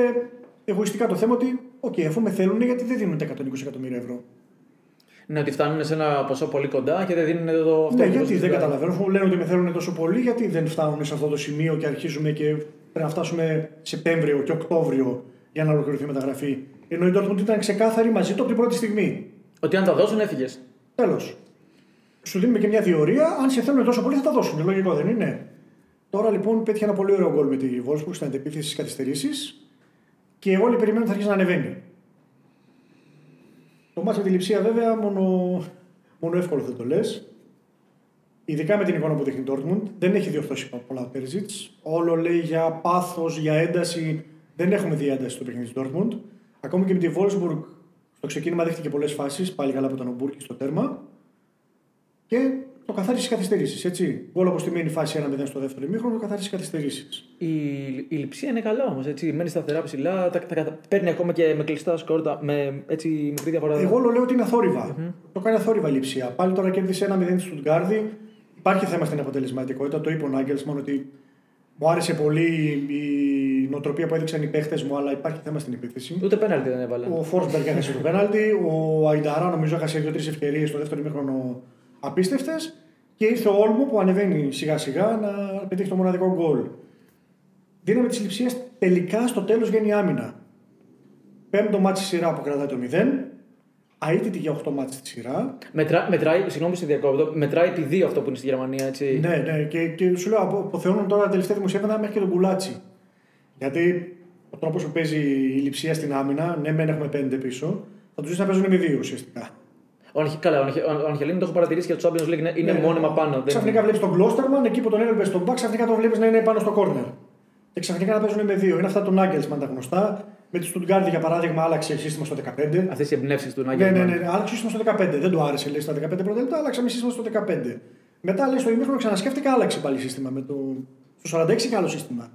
εγωιστικά το θέμα ότι, οκ, okay, αφού με θέλουν, γιατί δεν δίνουν τα εκατόν είκοσι εκατομμύρια ευρώ. Ναι, ότι φτάνουν σε ένα ποσό πολύ κοντά και δεν δίνουν εδώ αυτό. Ναι, γιατί δεν δηλαδή. Καταλαβαίνω, λένε ότι με θέλουν τόσο πολύ, γιατί δεν φτάνουν σε αυτό το σημείο και αρχίζουμε και. Πρέπει να φτάσουμε Σεπτέμβριο και Οκτώβριο για να ολοκληρωθεί η μεταγραφή. Ενώ η Dortmund ήταν ξεκάθαρη μαζί του από την πρώτη στιγμή. Ότι αν τα δώσουν, έφυγε. Τέλος. Σου δίνουμε και μια διορία. Αν σε θέλουν τόσο πολύ, θα τα δώσουν. Λογικό δεν είναι. Τώρα λοιπόν πέτυχε ένα πολύ ωραίο γκολ με τη Wolfsburg στην αντεπίθεση στις καθυστερήσεις και όλοι περιμένουν ότι θα αρχίσει να ανεβαίνει. Το μάτς με τη Λειψία βέβαια μόνο, μόνο εύκολο θα το λες. Ειδικά με την εικόνα που δείχνει η Dortmund, δεν έχει διορθώσει πολλά ο Τέρζιτς. Όλο λέει για πάθος, για ένταση. Δεν έχουμε δει ένταση στο παιχνίδι της Dortmund. Ακόμη και με τη Wolfsburg, στο ξεκίνημα δέχτηκε πολλές φάσεις. Πάλι καλά από τον Ομπουρκ στο τέρμα. Και το καθάρισε στις καθυστερήσεις. Έτσι. Γκολ αποστημένη φάση ένα μηδέν στο δεύτερο ημίχρονο, το καθάρισε στις καθυστερήσεις. Η, η Λειψία είναι καλά όμως. Μένει σταθερά ψηλά. Τα, τα, παίρνει ακόμα και με κλειστά σκόρτα. Με έτσι, μικρή διαφορά. Εγώ λέω ότι είναι αθόρυβα. Mm-hmm. Το κάνει αθόρυβα η Λειψία. Πάλι τώρα κέρδισε ένα μηδέν στο Στουτγκάρδη. Υπάρχει θέμα στην αποτελεσματικότητα, το είπε ο Νάγκελσμαν ότι μου άρεσε πολύ η νοοτροπία που έδειξαν οι παίχτες μου, αλλά υπάρχει θέμα στην επίθεση. Ούτε πέναλτι δεν έβαλε. Ο Forsberg έχασε το πέναλτι, ο Αϊνταρά νομίζω έχασε δύο-τρεις ευκαιρίες στο δεύτερο ημίχρονο απίστευτες και ήρθε ο Όλμο που ανεβαίνει σιγά-σιγά να πετύχει το μοναδικό γκολ. Δύναμη της Λειψίας τελικά στο τέλος βγαίνει άμυνα. Πέμπτο μάτσι σειρά που κρατάει το μηδέν. Αίτητη για οκτώ μάτς στη σειρά. Μετρά, μετράει, συγγνώμη στη διακόπτω, μετράει επί δύο αυτό που είναι στη Γερμανία, έτσι. Ναι, ναι, και, και σου λέω αποθεώνουν τώρα τα τελευταία δημοσιεύματα μέχρι και τον Κουλάτσι. Γιατί ο τρόπος που παίζει η Λειψία στην άμυνα, ναι, μεν έχουμε πέντε πίσω, θα του ζήσει να παίζουν με δύο ουσιαστικά. Ο Αγχελίνη το έχω παρατηρήσει και το Champions League είναι ναι, μόνιμα πάνω. Ξαφνικά βλέπει τον Κλώστερμαν, εκεί που τον έβλεπε στον μπακ, ξαφνικά τον βλέπει να είναι πάνω στο κόρνερ. Και ξαφνικά να παίζουν με δύο. Είναι αυτά του Νάγκελσμαν τα γνωστά. Με τη Στουτγκάρδη για παράδειγμα άλλαξε σύστημα στο δεκαπέντε. Αυτές οι εμπνεύσεις του Νάγκελσμαν. Ναι, ναι, ναι, άλλαξε σύστημα στο δεκαπέντε. Δεν το άρεσε, λέει, στα δεκαπέντε πρώτα λεπτά, άλλαξαμε σύστημα στο δεκαπέντε. Μετά, λέει, στο ημίχρονο ξανασκέφτηκα, άλλαξε πάλι σύστημα. Με το... Στο σαράντα έξι είχε άλλο σύστημα.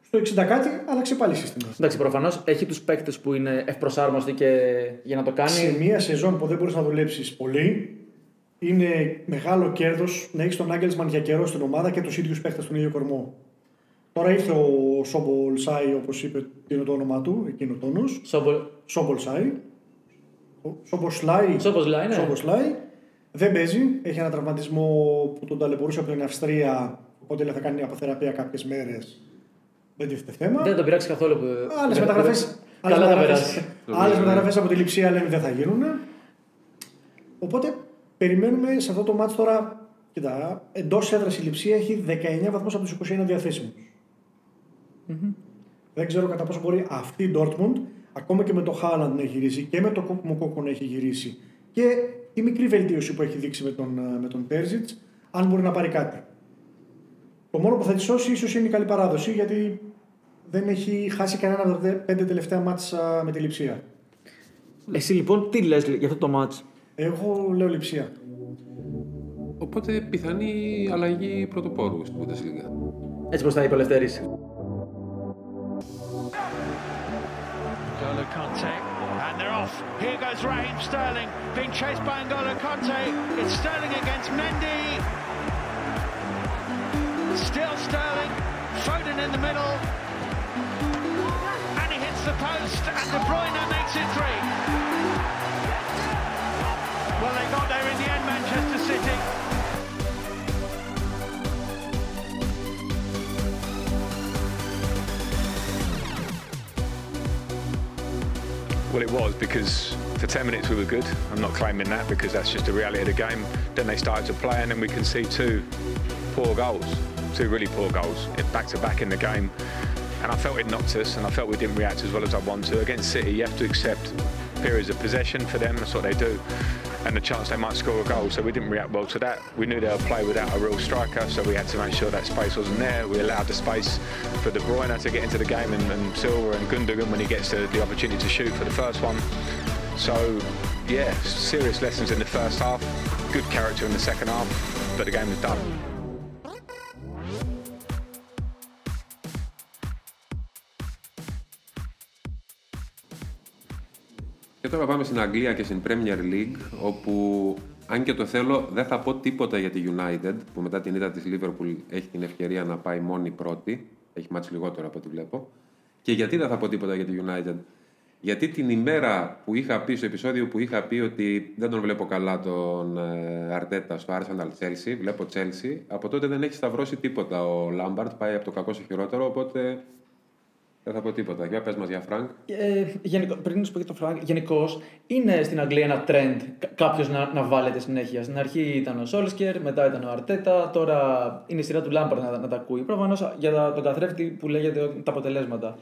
Στο εξήντα κάτι άλλαξε πάλι σύστημα. Εντάξει, προφανώς έχει τους παίκτες που είναι ευπροσάρμοστοι και για να το κάνει. Σε μία σεζόν που δεν μπορείς να δουλέψεις πολύ, είναι μεγάλο κέρδος να έχεις τον Νάγκελσμαν για καιρό στην ομάδα και τους ίδιους παίκτες στον ίδιο κορμό. Τώρα ήρθε ο Σόμπολ Σάι, όπως είπε, είναι το όνομα του, εκείνο τόνος. Σόμπολ Σάι. Σόμπολ Σλάι. Δεν παίζει. Έχει έναν τραυματισμό που τον ταλαιπωρούσε από την Αυστρία. Οπότε λέει θα κάνει αποθεραπεία κάποιες μέρες. Δεν τίθεται θέμα. Δεν τον πειράξει καθόλου. Άλλες μεταγραφές. Άλλες μεταγραφές από τη Λειψία λένε δεν θα γίνουν. Οπότε περιμένουμε σε αυτό το μάτς τώρα. Κοίτα, εντός έδρας η Λειψία έχει δεκαεννέα βαθμούς από τους είκοσι ένα διαθέσιμους. Mm-hmm. Δεν ξέρω κατά πόσο μπορεί αυτή η Dortmund, ακόμα και με το Haaland να έχει γυρίσει και με το Κόκκο να έχει γυρίσει και η μικρή βελτίωση που έχει δείξει με τον, με τον Τέρζιτς, αν μπορεί να πάρει κάτι. Το μόνο που θα τη σώσει ίσως είναι η καλή παράδοση, γιατί δεν έχει χάσει κανένα από τα πέντε τελευταία μάτς με τη Λειψία. Εσύ λοιπόν τι λες για αυτό το μάτς? Εγώ λέω Λειψία. Οπότε πιθανή αλλαγή πρωτοπόρου στην Bundesliga. Έτσι πως θα είπε ο Λευτέρης. Well, they got there in the end, Manchester City. Well, it was, because for ten minutes we were good. I'm not claiming that, because that's just the reality of the game. Then they started to play, and then we can see two poor goals, two really poor goals, back to back in the game. And I felt it knocked us, and I felt we didn't react as well as I wanted to. Against City, you have to accept periods of possession for them, that's what they do, and the chance they might score a goal, so we didn't react well to that. We knew they would play without a real striker, so we had to make sure that space wasn't there. We allowed the space for De Bruyne to get into the game, and, and Silva and Gundogan when he gets the, the opportunity to shoot for the first one. So, yeah, serious lessons in the first half, good character in the second half, but the game was done. Και τώρα πάμε στην Αγγλία και στην Premier League, όπου αν και το θέλω δεν θα πω τίποτα για τη United, που μετά την ήττα της Liverpool έχει την ευκαιρία να πάει μόνη πρώτη, έχει μάτς λιγότερο από ό,τι βλέπω. Και γιατί δεν θα πω τίποτα για τη United? Γιατί την ημέρα που είχα πει, στο επεισόδιο που είχα πει ότι δεν τον βλέπω καλά τον Αρτέτα στο Arsenal Chelsea, βλέπω Chelsea, από τότε δεν έχει σταυρώσει τίποτα ο Λάμπαρτ, πάει από το κακό σε χειρότερο, οπότε... Δεν θα πω τίποτα. Για πες μας για Φρανκ. Ε, γενικό, πριν σου πω για τον Φρανκ, γενικώς είναι στην Αγγλία ένα trend κάποιος να, να βάλεται συνέχεια. Στην αρχή ήταν ο Σόλσκερ, μετά ήταν ο Αρτέτα, τώρα είναι η σειρά του Λάμπαρτ να, να τα ακούει. Προφανώς για τον καθρέφτη που λέγεται τα αποτελέσματα.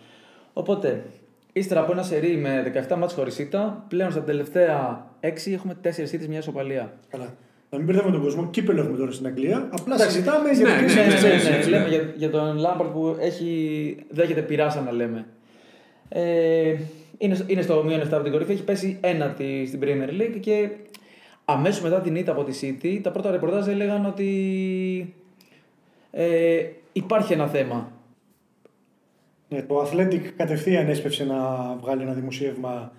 Οπότε, ύστερα από ένα σερί με δεκαεπτά μάτς χωρίς ήττα, πλέον στα τελευταία έξι έχουμε τέσσερις ήττες, μια ισοπαλία. Καλά. Να μην μπερδεύουμε τον κόσμο, κύπελο έχουμε τώρα στην Αγγλία. Απλά συζητάμε για την κρίση. Ναι, ναι, ναι, ναι, λέμε για, για τον Λάμπαρτ που έχει, δέχεται πειράσα να λέμε. Ε, είναι, είναι στο μείον επτά από την κορυφή, έχει πέσει ένατη στην Premier League και αμέσως μετά την ήττα από τη City, τα πρώτα ρεπορτάζ έλεγαν ότι ε, υπάρχει ένα θέμα. Ναι, το Athletic κατευθείαν έσπευσε να βγάλει ένα δημοσίευμα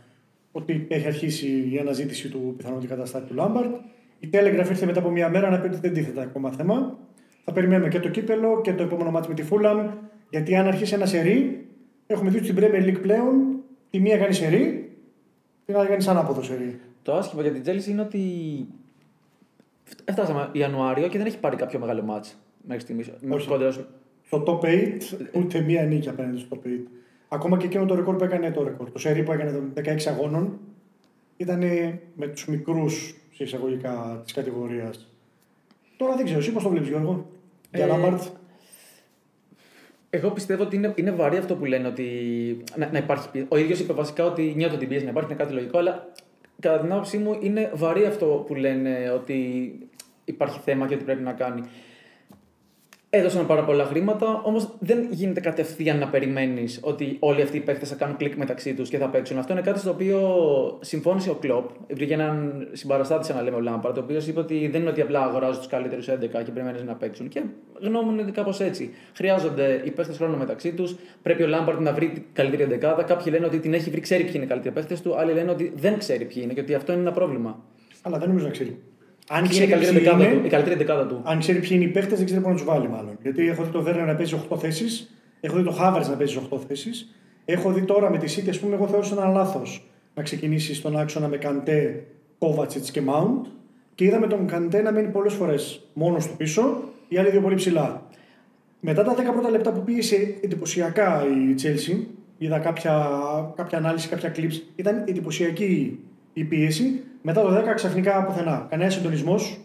ότι έχει αρχίσει η αναζήτηση του πιθανού αντικαταστάτη του Λάμπαρτ. Η Telegraph ήρθε μετά από μία μέρα να πει ότι δεν τίθεται ακόμα θέμα. Θα περιμένουμε και το κύπελο και το επόμενο μάτς με τη Fulham. Γιατί αν αρχίσει ένα σερί, έχουμε δει ότι στην Premier League πλέον τη μία κάνει σερί, την άλλη κάνει ανάποδο σερί. Το άσχημα για την Chelsea είναι ότι έφτασαμε Ιανουάριο και δεν έχει πάρει κάποιο μεγάλο μάτς μέχρι στιγμής. Στο top οκτώ, ούτε μία νίκη απέναντι στο top οκτώ. Ακόμα και εκείνο το ρεκόρ που έκανε το ρεκόρ. Το σερί που έκανε δεκαέξι αγώνων ήταν με τους μικρούς. Σε εισαγωγικά της κατηγορίας. Τώρα δεν ξέρω, εσύ πώς το βλέπεις, Γιώργο, ε, για Λάμπαρτ? Εγώ πιστεύω ότι είναι, είναι βαρύ αυτό που λένε ότι να, να υπάρχει. Ο ίδιος είπε βασικά ότι νιώθω την πίεση να υπάρχει, είναι κάτι λογικό, αλλά κατά την άποψή μου είναι βαρύ αυτό που λένε ότι υπάρχει θέμα και ότι πρέπει να κάνει. Έδωσαν πάρα πολλά χρήματα, όμως δεν γίνεται κατευθείαν να περιμένεις ότι όλοι αυτοί οι παίκτες θα κάνουν κλικ μεταξύ τους και θα παίξουν. Αυτό είναι κάτι στο οποίο συμφώνησε ο Κλοπ. Βρήκε έναν συμπαραστάτη, σαν να λέμε, ο Λάμπαρτ, ο οποίος είπε ότι δεν είναι ότι απλά αγοράζουν τους καλύτερους έντεκα και περιμένεις να παίξουν. Και γνώμη μου είναι κάπως έτσι. Χρειάζονται οι παίκτες χρόνο μεταξύ τους. Πρέπει ο Λάμπαρτ να βρει την καλύτερη έντεκα. Κάποιοι λένε ότι την έχει βρει, ξέρει ποιοι είναι οι καλύτεροι παίκτες του, άλλοι λένε ότι δεν ξέρει ποιοι είναι και ότι αυτό είναι ένα πρόβλημα. Αλλά δεν νομίζω να ξέρει. Αν ξέρει ποιοι είναι οι παίχτες, δεν ξέρει πού να τους βάλει μάλλον. Γιατί έχω δει το Βέρνερ να παίζει οκτώ θέσεις Έχω δει το Χάβερτς να παίζει οκτώ θέσεις. Έχω δει τώρα με τη City, ας πούμε, εγώ θεώρησα ένα λάθος να ξεκινήσει στον άξονα με Καντέ, Κόβατσιτς και Μάουντ. Και είδαμε τον Καντέ να μένει πολλές φορές μόνος του πίσω, οι άλλοι δύο πολύ ψηλά. Μετά τα δέκα πρώτα λεπτά που πήγε εντυπωσιακά η Chelsea, είδα κάποια, κάποια ανάλυση, κάποια clips, ήταν εντυπωσιακή η πίεση. Μετά το δέκα ξαφνικά πουθενά. Κανένα συντονισμός.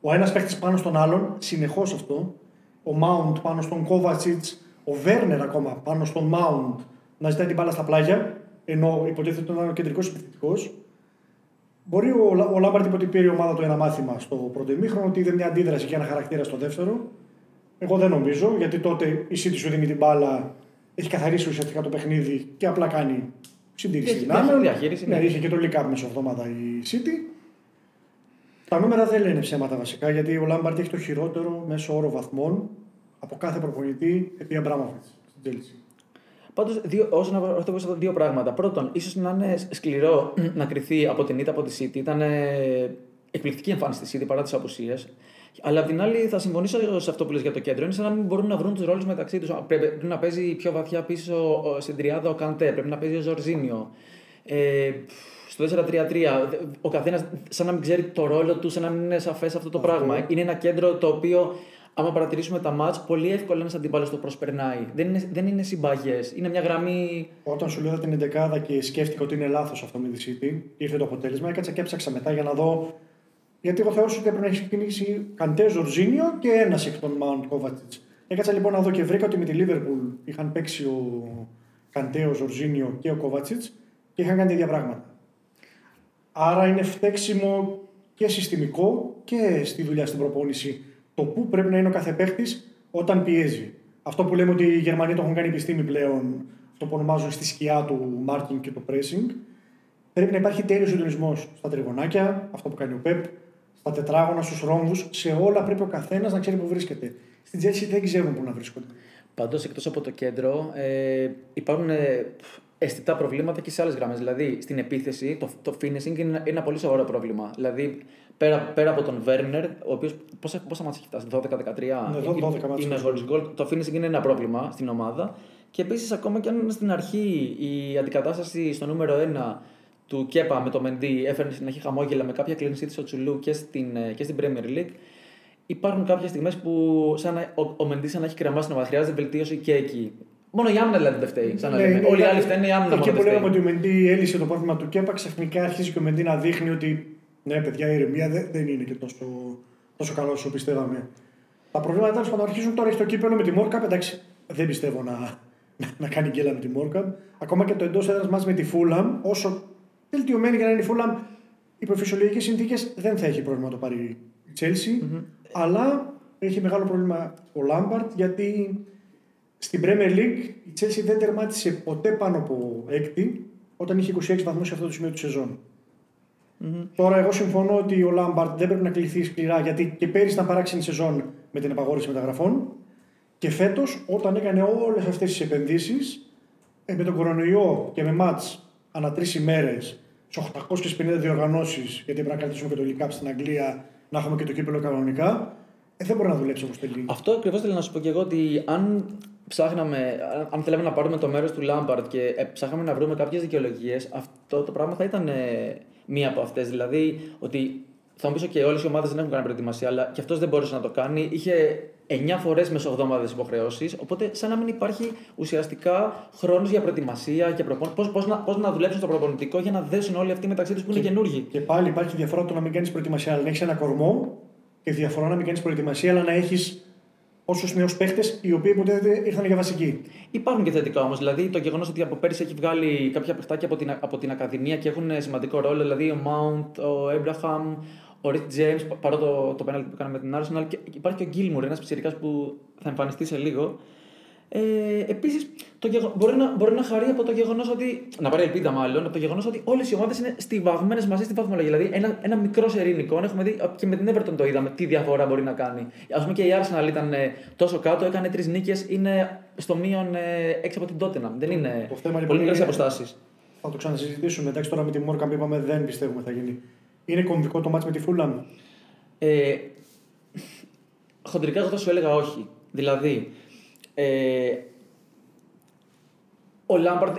Ο ένας παίχτης πάνω στον άλλον, συνεχώς αυτό. Ο Μάουντ πάνω στον Κόβατσιτς, ο Βέρνερ ακόμα πάνω στον Μάουντ να ζητάει την μπάλα στα πλάγια, ενώ υποτίθεται ότι ήταν ο κεντρικός επιθετικός. Μπορεί ο, ο Λάμπαρτ είπε ότι πήρε η ομάδα του ένα μάθημα στο πρώτο ημίχρονο, ότι είδε μια αντίδραση και ένα χαρακτήρα στο δεύτερο. Εγώ δεν νομίζω, γιατί τότε η City σου δίνει την μπάλα, έχει καθαρίσει ουσιαστικά το παιχνίδι και απλά κάνει συντήρηση δυνάμεων. Ναι, είχε και το leak-up μεσοβδόμαδα η City. Τα νούμερα δεν λένε ψέματα βασικά, γιατί ο Λάμπαρτ έχει το χειρότερο μέσο όρο βαθμών από κάθε προπονητή επί Αμπράμοβιτς στην Τσέλσι. Πάντως, όσον αφορά δύο πράγματα. Πρώτον, ίσως να είναι σκληρό να κριθεί από την ήττα από τη City. Ήταν εκπληκτική εμφάνιση τη City παρά τις απουσίες. Αλλά απ' την άλλη, θα συμφωνήσω σε αυτό που λες για το κέντρο. Είναι σαν να μην μπορούν να βρουν τους ρόλους μεταξύ τους. Πρέπει να παίζει πιο βαθιά πίσω στην τριάδα ο Καντέ, πρέπει να παίζει ο Ζορζίνιο. Ε, στο τέσσερα τρία τρία, ο καθένας σαν να μην ξέρει το ρόλο του, σαν να μην είναι σαφές αυτό το πράγμα. Είναι ένα κέντρο το οποίο, άμα παρατηρήσουμε τα μάτς, πολύ εύκολα ένας αντίπαλος το προσπερνάει. Δεν είναι, δεν είναι συμπαγές, είναι μια γραμμή. Όταν σου λέω την εντεκάδα και σκέφτηκα ότι είναι λάθος αυτό με τη City, ήρθε το αποτέλεσμα, έκατσα και έψαξα μετά για να δω. Γιατί εγώ θεώρησα ότι έπρεπε να έχει κινήσει Καντέ, Ζορζίνιο και ένας εκ των Μάουντ, Κόβατσιτς. Έκατσα λοιπόν να δω και βρήκα ότι με τη Λίβερπουλ είχαν παίξει ο Καντέ, ο Ζορζίνιο και ο Κόβατσιτς και είχαν κάνει τα ίδια πράγματα. Άρα είναι φταίξιμο και συστημικό και στη δουλειά στην προπόνηση το πού πρέπει να είναι ο κάθε παίχτης όταν πιέζει. Αυτό που λέμε ότι οι Γερμανοί το έχουν κάνει επιστήμη πλέον, αυτό που ονομάζουν στη σκιά του marking και το pressing. Πρέπει να υπάρχει τέλειος συντονισμός στα τριγωνάκια, αυτό που κάνει ο Πεπ, στα τετράγωνα, στους ρόμβους, σε όλα πρέπει ο καθένας να ξέρει που βρίσκεται. Στην Chelsea δεν ξέρουν που να βρίσκονται. Πάντως, εκτός από το κέντρο, ε, υπάρχουν ε, αισθητά προβλήματα και σε άλλες γραμμές. Δηλαδή, στην επίθεση, το, το finishing είναι ένα, ένα πολύ σοβαρό πρόβλημα. Δηλαδή, πέρα, πέρα από τον Βέρνερ, ο οποίος. Πόσα μάτσα έχει φτάσει, δώδεκα δεκατρία είναι χωρίς γκολ. Το finishing είναι ένα πρόβλημα στην ομάδα. Και επίσης, ακόμα και αν στην αρχή η αντικατάσταση στο νούμερο ένα του Κέπα με το Μεντί έφερνε συνέχεια χαμόγελα με κάποια κλίνηση της Οτσουλού και στην, και στην Premier League. Υπάρχουν κάποιες στιγμές που σαν να, ο, ο Μεντί σαν να έχει κρεμάσει την ομάδα. Χρειάζεται βελτίωση και εκεί. Μόνο η άμυνα δηλαδή δεν φταίει. Σαν να λέμε. Ναι, όλοι οι άλλοι φταίνουν, η άμυνα. Εκεί που λέγαμε ότι ο Μεντί έλυσε το πρόβλημα του Κέπα, ξαφνικά αρχίζει και ο Μεντί να δείχνει ότι ναι, παιδιά, η ηρεμία δεν, δεν είναι και τόσο, τόσο καλό όσο πιστεύαμε. Τα προβλήματα τέλος πάντων αρχίζουν τώρα. Έχει το κύπελο με τη Μόρκαμπ. Εντάξει, δεν πιστεύω να, να κάνει γκέλα με τη Μόρκαμπ. Ακόμα και το εντός έδρας μας με τη Φούλαμ, όσο βελτιωμένη για να είναι η Φούλαμ, υπό φυσιολογικές συνθήκες δεν θα έχει πρόβλημα να το πάρει η Chelsea. Mm-hmm. Αλλά έχει μεγάλο πρόβλημα ο Λάμπαρτ, γιατί στην Premier League η Chelsea δεν τερμάτισε ποτέ πάνω από έκτη όταν είχε είκοσι έξι βαθμούς σε αυτό το σημείο του σεζόν. Mm-hmm. Τώρα, εγώ συμφωνώ ότι ο Λάμπαρτ δεν πρέπει να κληθεί σκληρά, γιατί και πέρυσι ήταν παράξενη σεζόν με την απαγόρευση μεταγραφών. Και φέτος, όταν έκανε όλες αυτές τις επενδύσεις με τον κορονοϊό και με μάτς ανά τρεις ημέρες, σε οκτακόσιες πενήντα διοργανώσεις, γιατί πρέπει να κρατήσουμε και το league cup στην Αγγλία, να έχουμε και το κύπελο κανονικά, ε, δεν μπορεί να δουλέψει όπως τελεί. Αυτό ακριβώς θέλω να σου πω και εγώ, ότι αν ψάχναμε, αν θέλαμε να πάρουμε το μέρος του Λάμπαρτ και ε, ψάχναμε να βρούμε κάποιες δικαιολογίες, αυτό το πράγμα θα ήταν ε, μία από αυτές. Δηλαδή, ότι θα μου πεις ότι okay, όλες οι ομάδες δεν έχουν κάνει προετοιμασία, αλλά και αυτός δεν μπορούσε να το κάνει. Είχε εννιά φορές μεσοβδόμαδες υποχρεώσεις, οπότε σαν να μην υπάρχει ουσιαστικά χρόνος για προετοιμασία και προπόνηση. Πώς, πώς, πώς να δουλέψουν στο προπονητικό για να δέσουν όλοι αυτοί μεταξύ τους που και, είναι καινούργοι. Και πάλι υπάρχει διαφορά το να μην κάνεις προετοιμασία, αλλά να έχεις ένα κορμό, και διαφορά να μην κάνεις προετοιμασία, αλλά να έχεις όσους νέους παίχτες οι οποίοι ποτέ ήρθαν για βασική. Υπάρχουν και θετικά όμως. Δηλαδή, το γεγονός ότι από πέρυσι έχει βγάλει κάποια παιχτάκια από την, από την Ακαδημία και έχουν σημαντικό ρόλο. Δηλαδή, ο Mount, ο Abraham, ο Rich James, παρά το, το πέναλτι που έκανε με την Arsenal. Και υπάρχει και ο Gilmour, ένας ψηρικάς που θα εμφανιστεί σε λίγο. Ε, επίσης, το γεγον, μπορεί, να, μπορεί να χαρεί από το γεγονός ότι. Να πάρει ελπίδα, μάλλον, από το γεγονός ότι όλες οι ομάδες είναι στιβαγμένες μαζί στην βαθμολογία. Δηλαδή, ένα, ένα μικρό σερήνικο. Έχουμε δει και με την Everton το είδαμε τι διαφορά μπορεί να κάνει. Ας πούμε και η Arsenal ήταν ε, τόσο κάτω, έκανε τρεις νίκες, είναι στο μείον ε, έξι από την Tottenham. Δεν είναι πολύ μικρές αποστάσεις. Θα το ξανασυζητήσουμε. Εντάξει, τώρα με τη Morecambe είπαμε δεν πιστεύουμε θα γίνει. Είναι κομβικό το μάτς με τη Fulham. Ε, χοντρικά εγώ θα σου έλεγα όχι. Δηλαδή, ε, ο Λάμπαρντ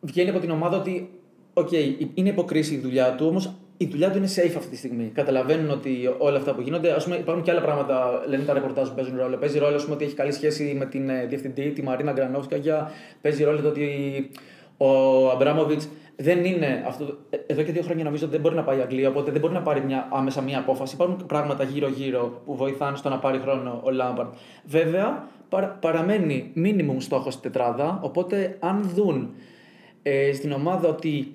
βγαίνει από την ομάδα ότι okay, είναι υποκρίση η δουλειά του, όμως η δουλειά του είναι safe αυτή τη στιγμή. Καταλαβαίνουν ότι όλα αυτά που γίνονται. Ας πούμε, υπάρχουν και άλλα πράγματα, λένε τα ρεπορτάζ που παίζουν ρόλο. Παίζει ρόλο ας πούμε, ότι έχει καλή σχέση με την διευθυντή, τη Μαρίνα Γκρανόφσκα. Παίζει ρόλο το ότι ο Αμπράμοβιτς δεν είναι. Αυτό, εδώ και δύο χρόνια νομίζω ότι δεν μπορεί να πάει η Αγγλία, οπότε δεν μπορεί να πάρει μια, άμεσα μια απόφαση. Υπάρχουν πράγματα γύρω-γύρω που βοηθάνε στο να πάρει χρόνο ο Λάμπαρτ. Βέβαια, παρα, παραμένει minimum στόχο στην τετράδα, οπότε αν δουν ε, στην ομάδα ότι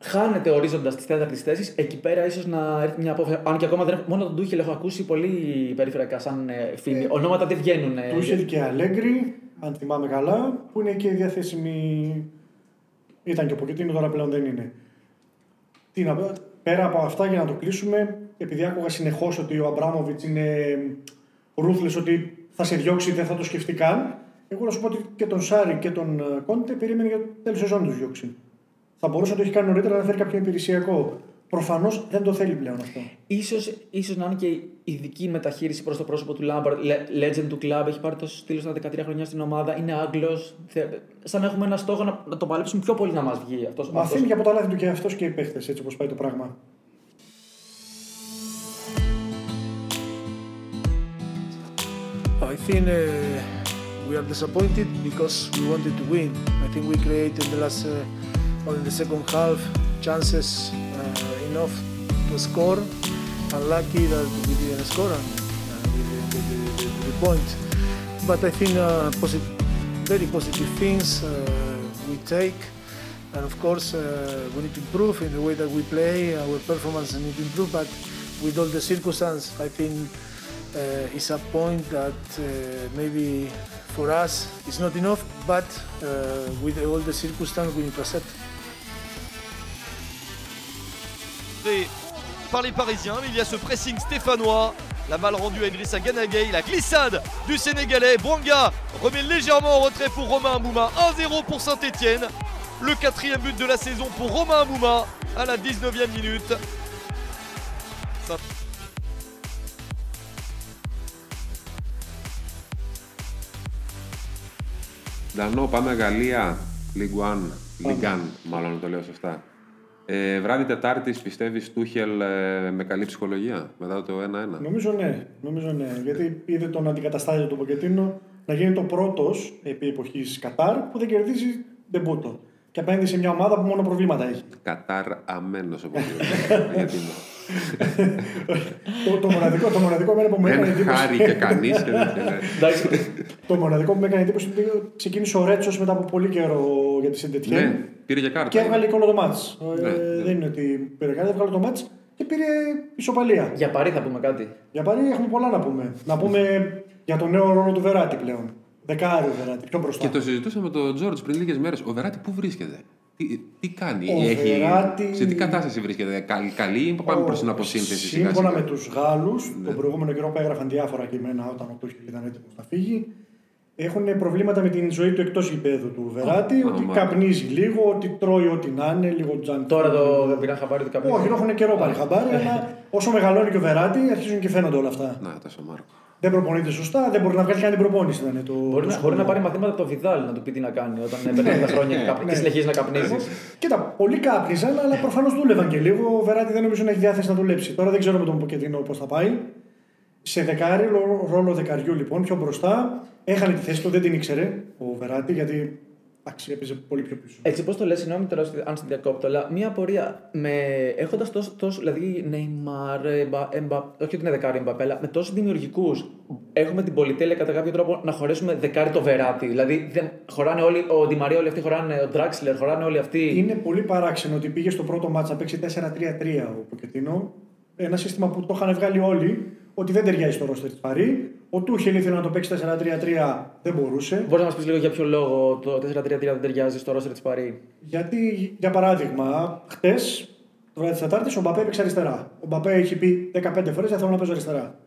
χάνεται ορίζοντας τις τέταρτες θέσεις, εκεί πέρα ίσως να έρθει μια απόφαση. Αν και ακόμα δεν έχω. Μόνο τον Τούχελ έχω ακούσει πολύ περιφερειακά σαν φήμη. Ε, Ονόματα δεν βγαίνουν. Τούχελ και Αλέγκρι, αν θυμάμαι καλά, που είναι και διαθέσιμοι. Ήταν και ο Ποκετίνο, τώρα πλέον δεν είναι. Τι να πω, πέρα από αυτά για να το κλείσουμε, επειδή άκουγα συνεχώς ότι ο Αμπράμοβιτς είναι ρούθλες, ότι θα σε διώξει, δεν θα το σκεφτεί καν. Εγώ να σου πω ότι και τον Σάρι και τον Κόντε περίμενε για τέλος σεζόν να του διώξει. Θα μπορούσε να το έχει κάνει νωρίτερα να φέρει κάποιο υπηρεσιακό. Προφανώς δεν το θέλει πλέον αυτό. Ίσως, ίσως να είναι και ειδική μεταχείριση προς το πρόσωπο του Λάμπαρτ. Legend του club, έχει πάρει το στήλο στα δεκατρία χρόνια στην ομάδα. Είναι Άγγλος. Σαν να έχουμε ένα στόχο να, να το παλέψουμε πιο πολύ να μας βγει αυτός. Μαθαίνει και από τα λάθη του και αυτός και οι παίχτες, έτσι όπως πάει το πράγμα. I think uh, we are disappointed because we wanted to win. I think we created the last. Uh... in the second half, chances uh, enough to score. Unlucky that we didn't score and uh, we didn't get the, the, the point. But I think uh, posit- very positive things uh, we take. And of course, uh, we need to improve in the way that we play. Our performance need to improve, but with all the circumstances, I think uh, it's a point that uh, maybe for us it's not enough, but uh, with all the circumstances we need to accept. Par les Parisiens, mais il y a ce pressing stéphanois, la balle rendue à Idrissa Ganagay, la glissade du Sénégalais, Bouanga remet légèrement en retrait pour Romain Amouma, un zéro pour Saint-Etienne, le quatrième but de la saison pour Romain Amouma à la dix-neuvième minute. Ça... Δανό, πάμε Γαλλία, Λιγκουάν, Λιγκάν μάλλον το λέω σωστά. Ε, βράδυ Τετάρτης, πιστεύεις Τούχελ ε, με καλή ψυχολογία μετά το ένα ένα? Νομίζω ναι, νομίζω ναι. Γιατί είδε τον αντικαταστάτη του Ποκετίνο να γίνει το πρώτος επί εποχής Κατάρ που δεν κερδίζει ντεμπούτο. Και απέναντι σε μια ομάδα που μόνο προβλήματα έχει. Κατάρ αμένος ο Ποκετίνο. Γιατί είναι. το, το μοναδικό, το μοναδικό μέρα που με έκανε εντύπωση. Δεν χάρηκε κανείς. Το μοναδικό που με έκανε εντύπωση είναι ότι ξεκίνησε ο Ρέτσος μετά από πολύ καιρό για τη Σεντετιέν. Πήρε και κάρτα. Και έβγαλε όλο το μάτς. Ναι, ε, ναι. Δεν είναι ότι πήρε κάρτα, έβγαλε το μάτς και πήρε ισοπαλία. Για Παρί θα πούμε κάτι. Για Παρί έχουμε πολλά να πούμε. Να πούμε για τον νέο ρόλο του Βεράτη πλέον. Δεκάρι ο Βεράτη, πιο μπροστά. Και το συζητούσαμε με τον Τζόρτζ πριν λίγες μέρες. Ο Βεράτη πού βρίσκεται, τι, τι κάνει, έχει, Βεράτη... σε τι κατάσταση βρίσκεται, καλή, καλή που πάμε προς την αποσύνθεση. Σύμφωνα με τους Γάλλους, ναι. Τον προηγούμενο καιρό που έγραφαν διάφορα κείμενα όταν ο Τούχελ ήταν έτοιμος να φύγει. Έχουν προβλήματα με την ζωή του εκτός γηπέδου του Βεράτη. Oh, ότι oh, καπνίζει λίγο, ότι τρώει ό,τι να είναι, λίγο τζάνκ. Τώρα το πήραν χαμπάρι του καπνίζει. Όχι, έχουν καιρό πάρει χαμπάρι, αλλά όσο μεγαλώνει και ο Βεράτη αρχίζουν και φαίνονται όλα αυτά. Να, τόσο Μάρκο. Δεν προπονείται σωστά, δεν μπορεί να βγάλει καν την προπόνηση. Δηλαδή, το... Μπορεί, το να, μπορεί να πάρει μαθήματα από το Βιδάλ να του πει τι να κάνει όταν περνάει τα χρόνια και συνεχίζει να καπνίζει. Κοίτα, πολλοί κάπνιζαν, αλλά προφανώς δούλευαν και λίγο. Ο Βεράτη δεν νομίζω να έχει διάθεση να δουλέψει. Τώρα δεν ξέρω με τον Ποκετίνο πώς θα πάει. Σε δεκάρι, ρόλο δεκαριού λοιπόν, πιο μπροστά. Έχανε τη θέση του, δεν την ήξερε ο Βεράτη, γιατί άξι, έπαιζε πολύ πιο πίσω. Έτσι, πώς το λες, συγγνώμη τώρα αν στην διακόπτω, αλλά μία απορία. Έχοντας τόσο, τόσο, δηλαδή Νεϊμάρ, όχι ότι είναι δεκάρι Εμπαπέ, αλλά με τόσους δημιουργικούς, έχουμε την πολυτέλεια κατά κάποιο τρόπο να χωρέσουμε δεκάρι το Βεράτη. Δηλαδή, δεν, χωράνε όλοι, ο Ντιμαρία όλοι αυτοί, χωράνε ο Ντράξλερ, χωράνε όλοι αυτοί. Είναι πολύ παράξενο ότι πήγε στο πρώτο μάτσα να παίξει τέσσερα τρία τρία ο Ποκετίνο. Ένα σύστημα που το είχαν βγάλει όλοι. Ότι δεν ταιριάζει στο ρόστερ της Παρί. Ο Τούχελ ήθελε να το παίξει τέσσερα τρία τρία, δεν μπορούσε. Μπορείς να μας πεις λίγο για ποιο λόγο το τέσσερα τρία τρία δεν ταιριάζει στο ρόστερ της Παρί? Γιατί, για παράδειγμα, χτες, το βράδυ της Τετάρτης, ο Μπαπέ έπαιξε αριστερά. Ο Μπαπέ έχει πει δεκαπέντε φορές δεν θέλω να παίζω αριστερά.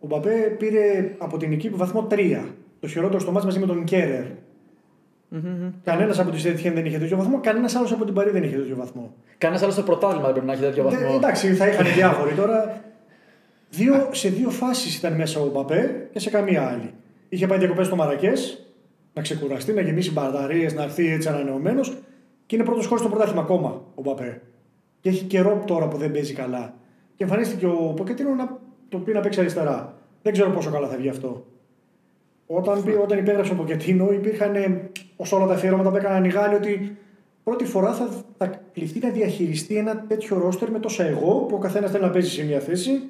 Ο Μπαπέ πήρε από την νίκη βαθμό τρία. Το χειρότερο στο μάτς μαζί με τον Κέρερ. Mm-hmm. Κανένας από τη Σεντετιέν δεν είχε τέτοιο βαθμό, κανένας άλλος από την Παρί δεν είχε τέτοιο βαθμό. Κανένας άλλος στο πρωτάθλημα δεν πρέπει να έχει τέτοιο βαθμό. Ε, εντάξει, θα είχαν διάφοροι τώρα. Δύο, σε δύο φάσεις ήταν μέσα ο Μπαπέ και σε καμία άλλη. Είχε πάει διακοπές στο Μαρακές, να ξεκουραστεί, να γεμίσει μπαταρίες, να έρθει έτσι ανανεωμένος. Και είναι πρώτος χώρος στο πρωτάθλημα ακόμα ο Μπαπέ. Και έχει καιρό τώρα που δεν παίζει καλά. Και εμφανίστηκε ο Ποκετίνο να το πει να παίξει αριστερά. Δεν ξέρω πόσο καλά θα βγει αυτό. Όταν, όταν υπέγραψε ο Ποκετίνο, υπήρχαν ως όλα τα αφιερώματα που έκαναν οι Γάλλοι ότι πρώτη φορά θα, θα κληθεί να διαχειριστεί ένα τέτοιο ρόστερ με τόσα εγώ που ο καθένας θέλει να παίζει σε μια θέση,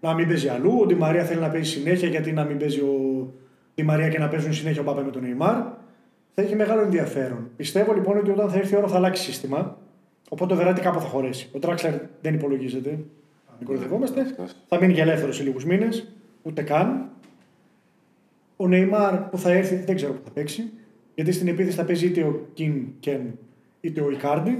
να μην παίζει αλλού. Ο Ντι Μαρία θέλει να παίζει συνέχεια, γιατί να μην παίζει ο Ντι Μαρία και να παίζουν συνέχεια ο Μπαπέ με τον Νεϊμάρ. Θα έχει μεγάλο ενδιαφέρον. Πιστεύω λοιπόν ότι όταν θα έρθει η ώρα θα αλλάξει σύστημα. Οπότε ο Βεράτη κάπου θα χωρέσει. Ο Τράξλερ δεν υπολογίζεται. Μην κοροϊδευόμαστε. Θα μείνει για ελεύθερο σε λίγους μήνες. Ούτε καν. Ο Νεϊμάρ που θα έρθει δεν ξέρω που θα παίξει. Γιατί στην επίθεση θα παίζει είτε ο Κιν Κεν είτε ο Ικάρντι.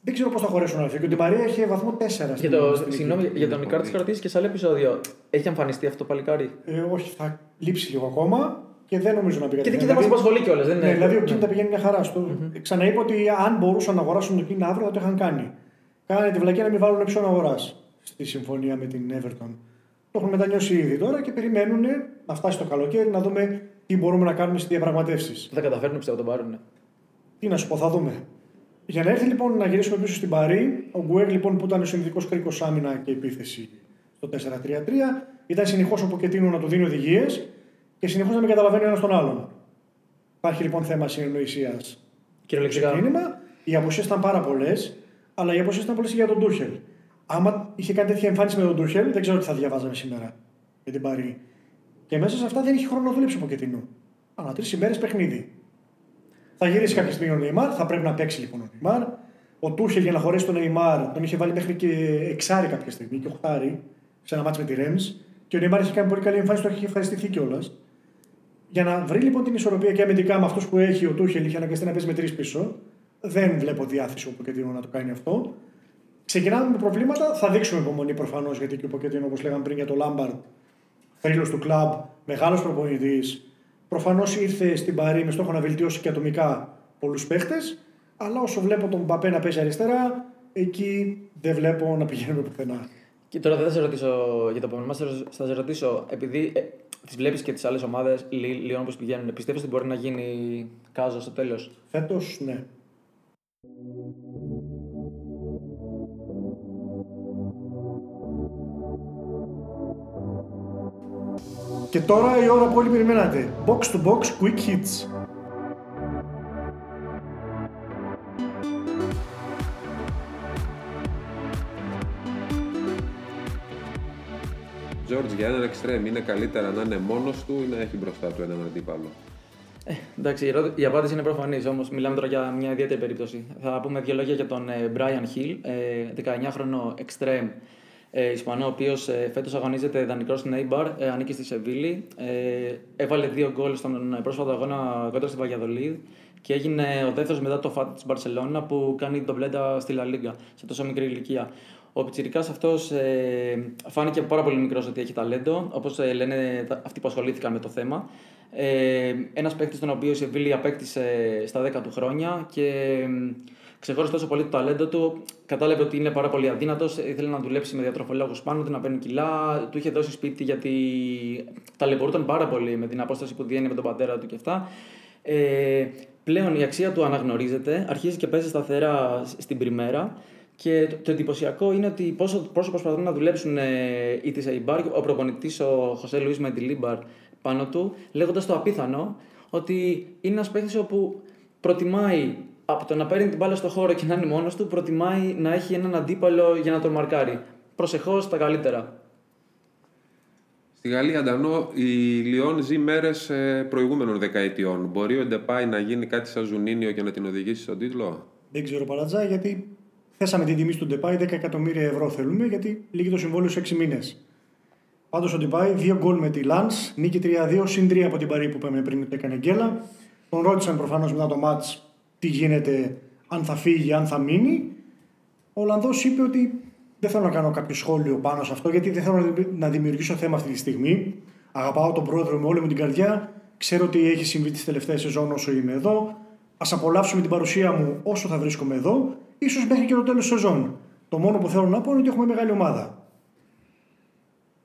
Δεν ξέρω πώς θα χωρέσουν να έρθει. Και ο Ντι Μαρία έχει βαθμό τέσσερα. Για, το, συγγνώμη, για τον Ικάρντι κρατήσει και σε άλλο επεισόδιο. Έχει εμφανιστεί αυτό το παλικάρι? Ε, όχι, θα λείψει λίγο ακόμα. Και δεν νομίζω να πει κάτι. Και δεν μας απασχολεί κιόλας. Ναι, δηλαδή ο Κιν τα πηγαίνει μια χαρά στο. Mm-hmm. Ξαναείπα ότι αν μπορούσαν να αγοράσουν τον Κιν αύριο θα το είχαν κάνει. Κάνανε τη βλακία να μην βάλουν ψώνο αγοράς στη συμφωνία με την Everton. Το έχουν μετανιώσει ήδη τώρα και περιμένουν να φτάσει το καλοκαίρι να δούμε τι μπορούμε να κάνουμε στις διαπραγματεύσεις. Θα καταφέρουν, πιστεύω, να τον πάρουν. Ναι. Τι να σου πω, θα δούμε. Για να έρθει λοιπόν να γυρίσουμε πίσω στην Παρί, ο Γκουέγ λοιπόν που ήταν ο συνηθικός κρίκος άμυνα και επίθεση στο τέσσερα τρία τρία, ήταν συνεχώς ο Ποκετίνο να του δίνει οδηγίες. Και συνεχώς να μην καταλαβαίνει ένας τον άλλον. Υπάρχει λοιπόν θέμα συνεννοησίας. Κυριολεκτικά. Οι αποσίες ήταν πάρα πολλές, αλλά οι αποσίες ήταν πολλές για τον Τούχελ. Άμα είχε κάνει τέτοια εμφάνιση με τον Τούχελ, δεν ξέρω τι θα διαβάζαμε σήμερα για την Παρί. Και μέσα σε αυτά δεν είχε χρόνο να δουλέψει ο Ποκετίνο. Ανά τρεις ημέρες παιχνίδι. Θα γυρίσει κάποια στιγμή ο Νεϊμάρ, θα πρέπει να παίξει λοιπόν ο Νεϊμάρ. Ο Τούχελ για να χωρέσει τον Νεϊμάρ τον είχε βάλει μέχρι και εξάρι κάποια στιγμή και οχτάρι σε ένα μάτς με τη Ρέμς. Και ο Νεϊμάρ είχε κάνει πολύ καλή εμφάνιση, το είχε ευχαριστηθεί κιόλας. Για να βρει λοιπόν την ισορροπία και αμυντικά με αυτούς που έχει ο Τούχελ, είχε αναγκαστεί να παίζει με τρεις πίσω. Δεν βλέπω διάθεση ο Ποκετίνο να το κάνει αυτό. Ξεκινάμε με προβλήματα, θα δείξουμε υπομονή προφανώς, γιατί και ο Ποκετίνο, όπως λέγαμε πριν για τον Λάμπαρντ, θρύλος του κλαμπ, μεγάλος προπονητής, προφανώς ήρθε στην Παρί με στόχο να βελτιώσει και ατομικά πολλούς παίχτες. Αλλά όσο βλέπω τον Μπαπέ να παίζει αριστερά, εκεί δεν βλέπω να πηγαίνουμε πουθενά. Και τώρα δεν θα σε ρωτήσω για το επόμενο μάτς, θα σε ρωτήσω επειδή. Τις βλέπεις και τις άλλες ομάδες, Λιόν, όπως πηγαίνουν. Πιστεύεις ότι μπορεί να γίνει κάζο στο τέλος? Φέτος, ναι. Και τώρα η ώρα που όλοι περιμένατε. Box to box, quick hits. George, για έναν εξτρέμ είναι καλύτερα να είναι μόνος του ή να έχει μπροστά του έναν αντίπαλο? Ε, εντάξει, η απάντηση είναι προφανής, όμως μιλάμε τώρα για μια ιδιαίτερη περίπτωση. Θα πούμε δύο λόγια για τον ε, Brian Hill, ε, δεκαεννιάχρονο εξτρέμ ε, Ισπανό, ο οποίος ε, φέτος αγωνίζεται δανεικός στην Eibar, ε, ανήκει στη Σεβίλη. Ε, έβαλε δύο γκολ στον πρόσφατο αγώνα κόντρα στη Βαγιαδολίδ και έγινε ο δεύτερος μετά το φάτι της Μπαρσελόνα που κάνει ντομπλέτα στη Λα Λίγκα σε τόσο μικρή ηλικία. Ο πιτσιρικάς αυτός ε, φάνηκε πάρα πολύ μικρός ότι έχει ταλέντο, όπως ε, λένε αυτοί που ασχολήθηκαν με το θέμα. Ε, ένας παίκτης τον οποίο η Σεβίλη απέκτησε στα δέκα του χρόνια και ε, ξεχώρισε τόσο πολύ το ταλέντο του. Κατάλαβε ότι είναι πάρα πολύ αδύνατος, ήθελε να δουλέψει με διατροφολόγους πάνω του, να παίρνει κιλά. Του είχε δώσει σπίτι γιατί ταλαιπωρούταν πάρα πολύ με την απόσταση που διένει με τον πατέρα του και αυτά. Ε, πλέον η αξία του αναγνωρίζεται, αρχίζει και παίζει σταθερά στην πριμέρα. Και το, το εντυπωσιακό είναι ότι πόσο, πόσο προσπαθούν να δουλέψουν ε, οι της Eibar, ο προπονητής ο Χωσέ Λουίς Μεντιλίμπαρ πάνω του, λέγοντας το απίθανο ότι είναι ένας παίκτης όπου προτιμάει από το να παίρνει την μπάλα στο χώρο και να είναι μόνος του, προτιμάει να έχει έναν αντίπαλο για να τον μαρκάρει. Προσεχώς τα καλύτερα. Στη Γαλλία, Ντανό, η Λιόν ζει μέρες προηγούμενων δεκαετιών. Μπορεί ο Ντεπάι να γίνει κάτι σαν Ζουνίνιο και να την οδηγήσει στον τίτλο? Δεν ξέρω, Παλατζά, γιατί. Θέσαμε την τιμή στον Ντεπάι, δέκα εκατομμύρια ευρώ θέλουμε, γιατί λύγει το συμβόλαιο σε έξι μήνες. Πάντως ο Ντεπάι, δύο γκολ με τη Λανς, νίκη τρία δύο, συν τρία από την Παρί που είπαμε πριν, το έκανε γκέλα. Τον ρώτησαν προφανώς μετά το μάτς τι γίνεται, αν θα φύγει, αν θα μείνει. Ο Ολλανδός είπε ότι δεν θέλω να κάνω κάποιο σχόλιο πάνω σε αυτό, γιατί δεν θέλω να δημιουργήσω θέμα αυτή τη στιγμή. Αγαπάω τον πρόεδρο με όλη μου την καρδιά. Ξέρω ότι έχει συμβεί τις τελευταίες σεζόν όσο είμαι εδώ. Ας απολαύσουμε την παρουσία μου όσο θα βρίσκομαι εδώ. Ίσως μέχρι και το τέλος της σεζόν. Το μόνο που θέλω να πω είναι ότι έχουμε μεγάλη ομάδα.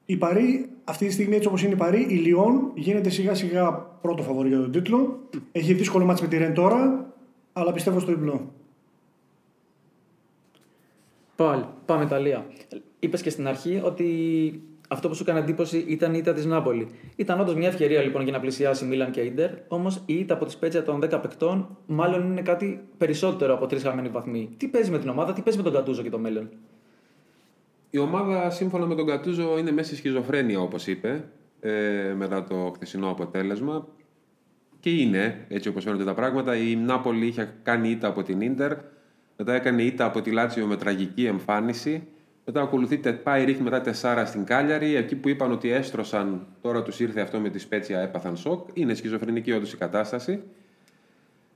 Η Παρί Αυτή τη στιγμή, έτσι όπως είναι η Παρί, η Λιόν γίνεται σιγά σιγά πρώτο φαβορί για τον τίτλο. Έχει δύσκολο μάτς με τη Ρεν τώρα, αλλά πιστεύω στο διπλό. Πάλι, πάμε Ιταλία. Είπες και στην αρχή ότι αυτό που σου έκανε εντύπωση ήταν η ήττα της Νάπολη. Ήταν όντως μια ευκαιρία λοιπόν για να πλησιάσει Μίλαν και Ίντερ, όμως η ήττα από τη Σπέτσια των δέκα παικτών μάλλον είναι κάτι περισσότερο από τρεις χαμένοι βαθμοί. Τι παίζει με την ομάδα, τι παίζει με τον Γκατούζο και το μέλλον? Η ομάδα σύμφωνα με τον Γκατούζο είναι μέσα στη σχιζοφρένεια, όπως είπε, ε, μετά το χθεσινό αποτέλεσμα. Και είναι έτσι όπως φαίνονται τα πράγματα. Η Νάπολη είχε κάνει ήττα από την Ίντερ, μετά έκανε ήττα από τη Λάτσιο με τραγική εμφάνιση. Μετά ακολουθεί, πάει ρίχνει μετά τεσσάρα στην Κάλιαρη. Εκεί που είπαν ότι έστρωσαν, τώρα τους ήρθε αυτό με τη Σπέτσια, έπαθαν σοκ. Είναι σχιζοφρενική όντως η κατάσταση.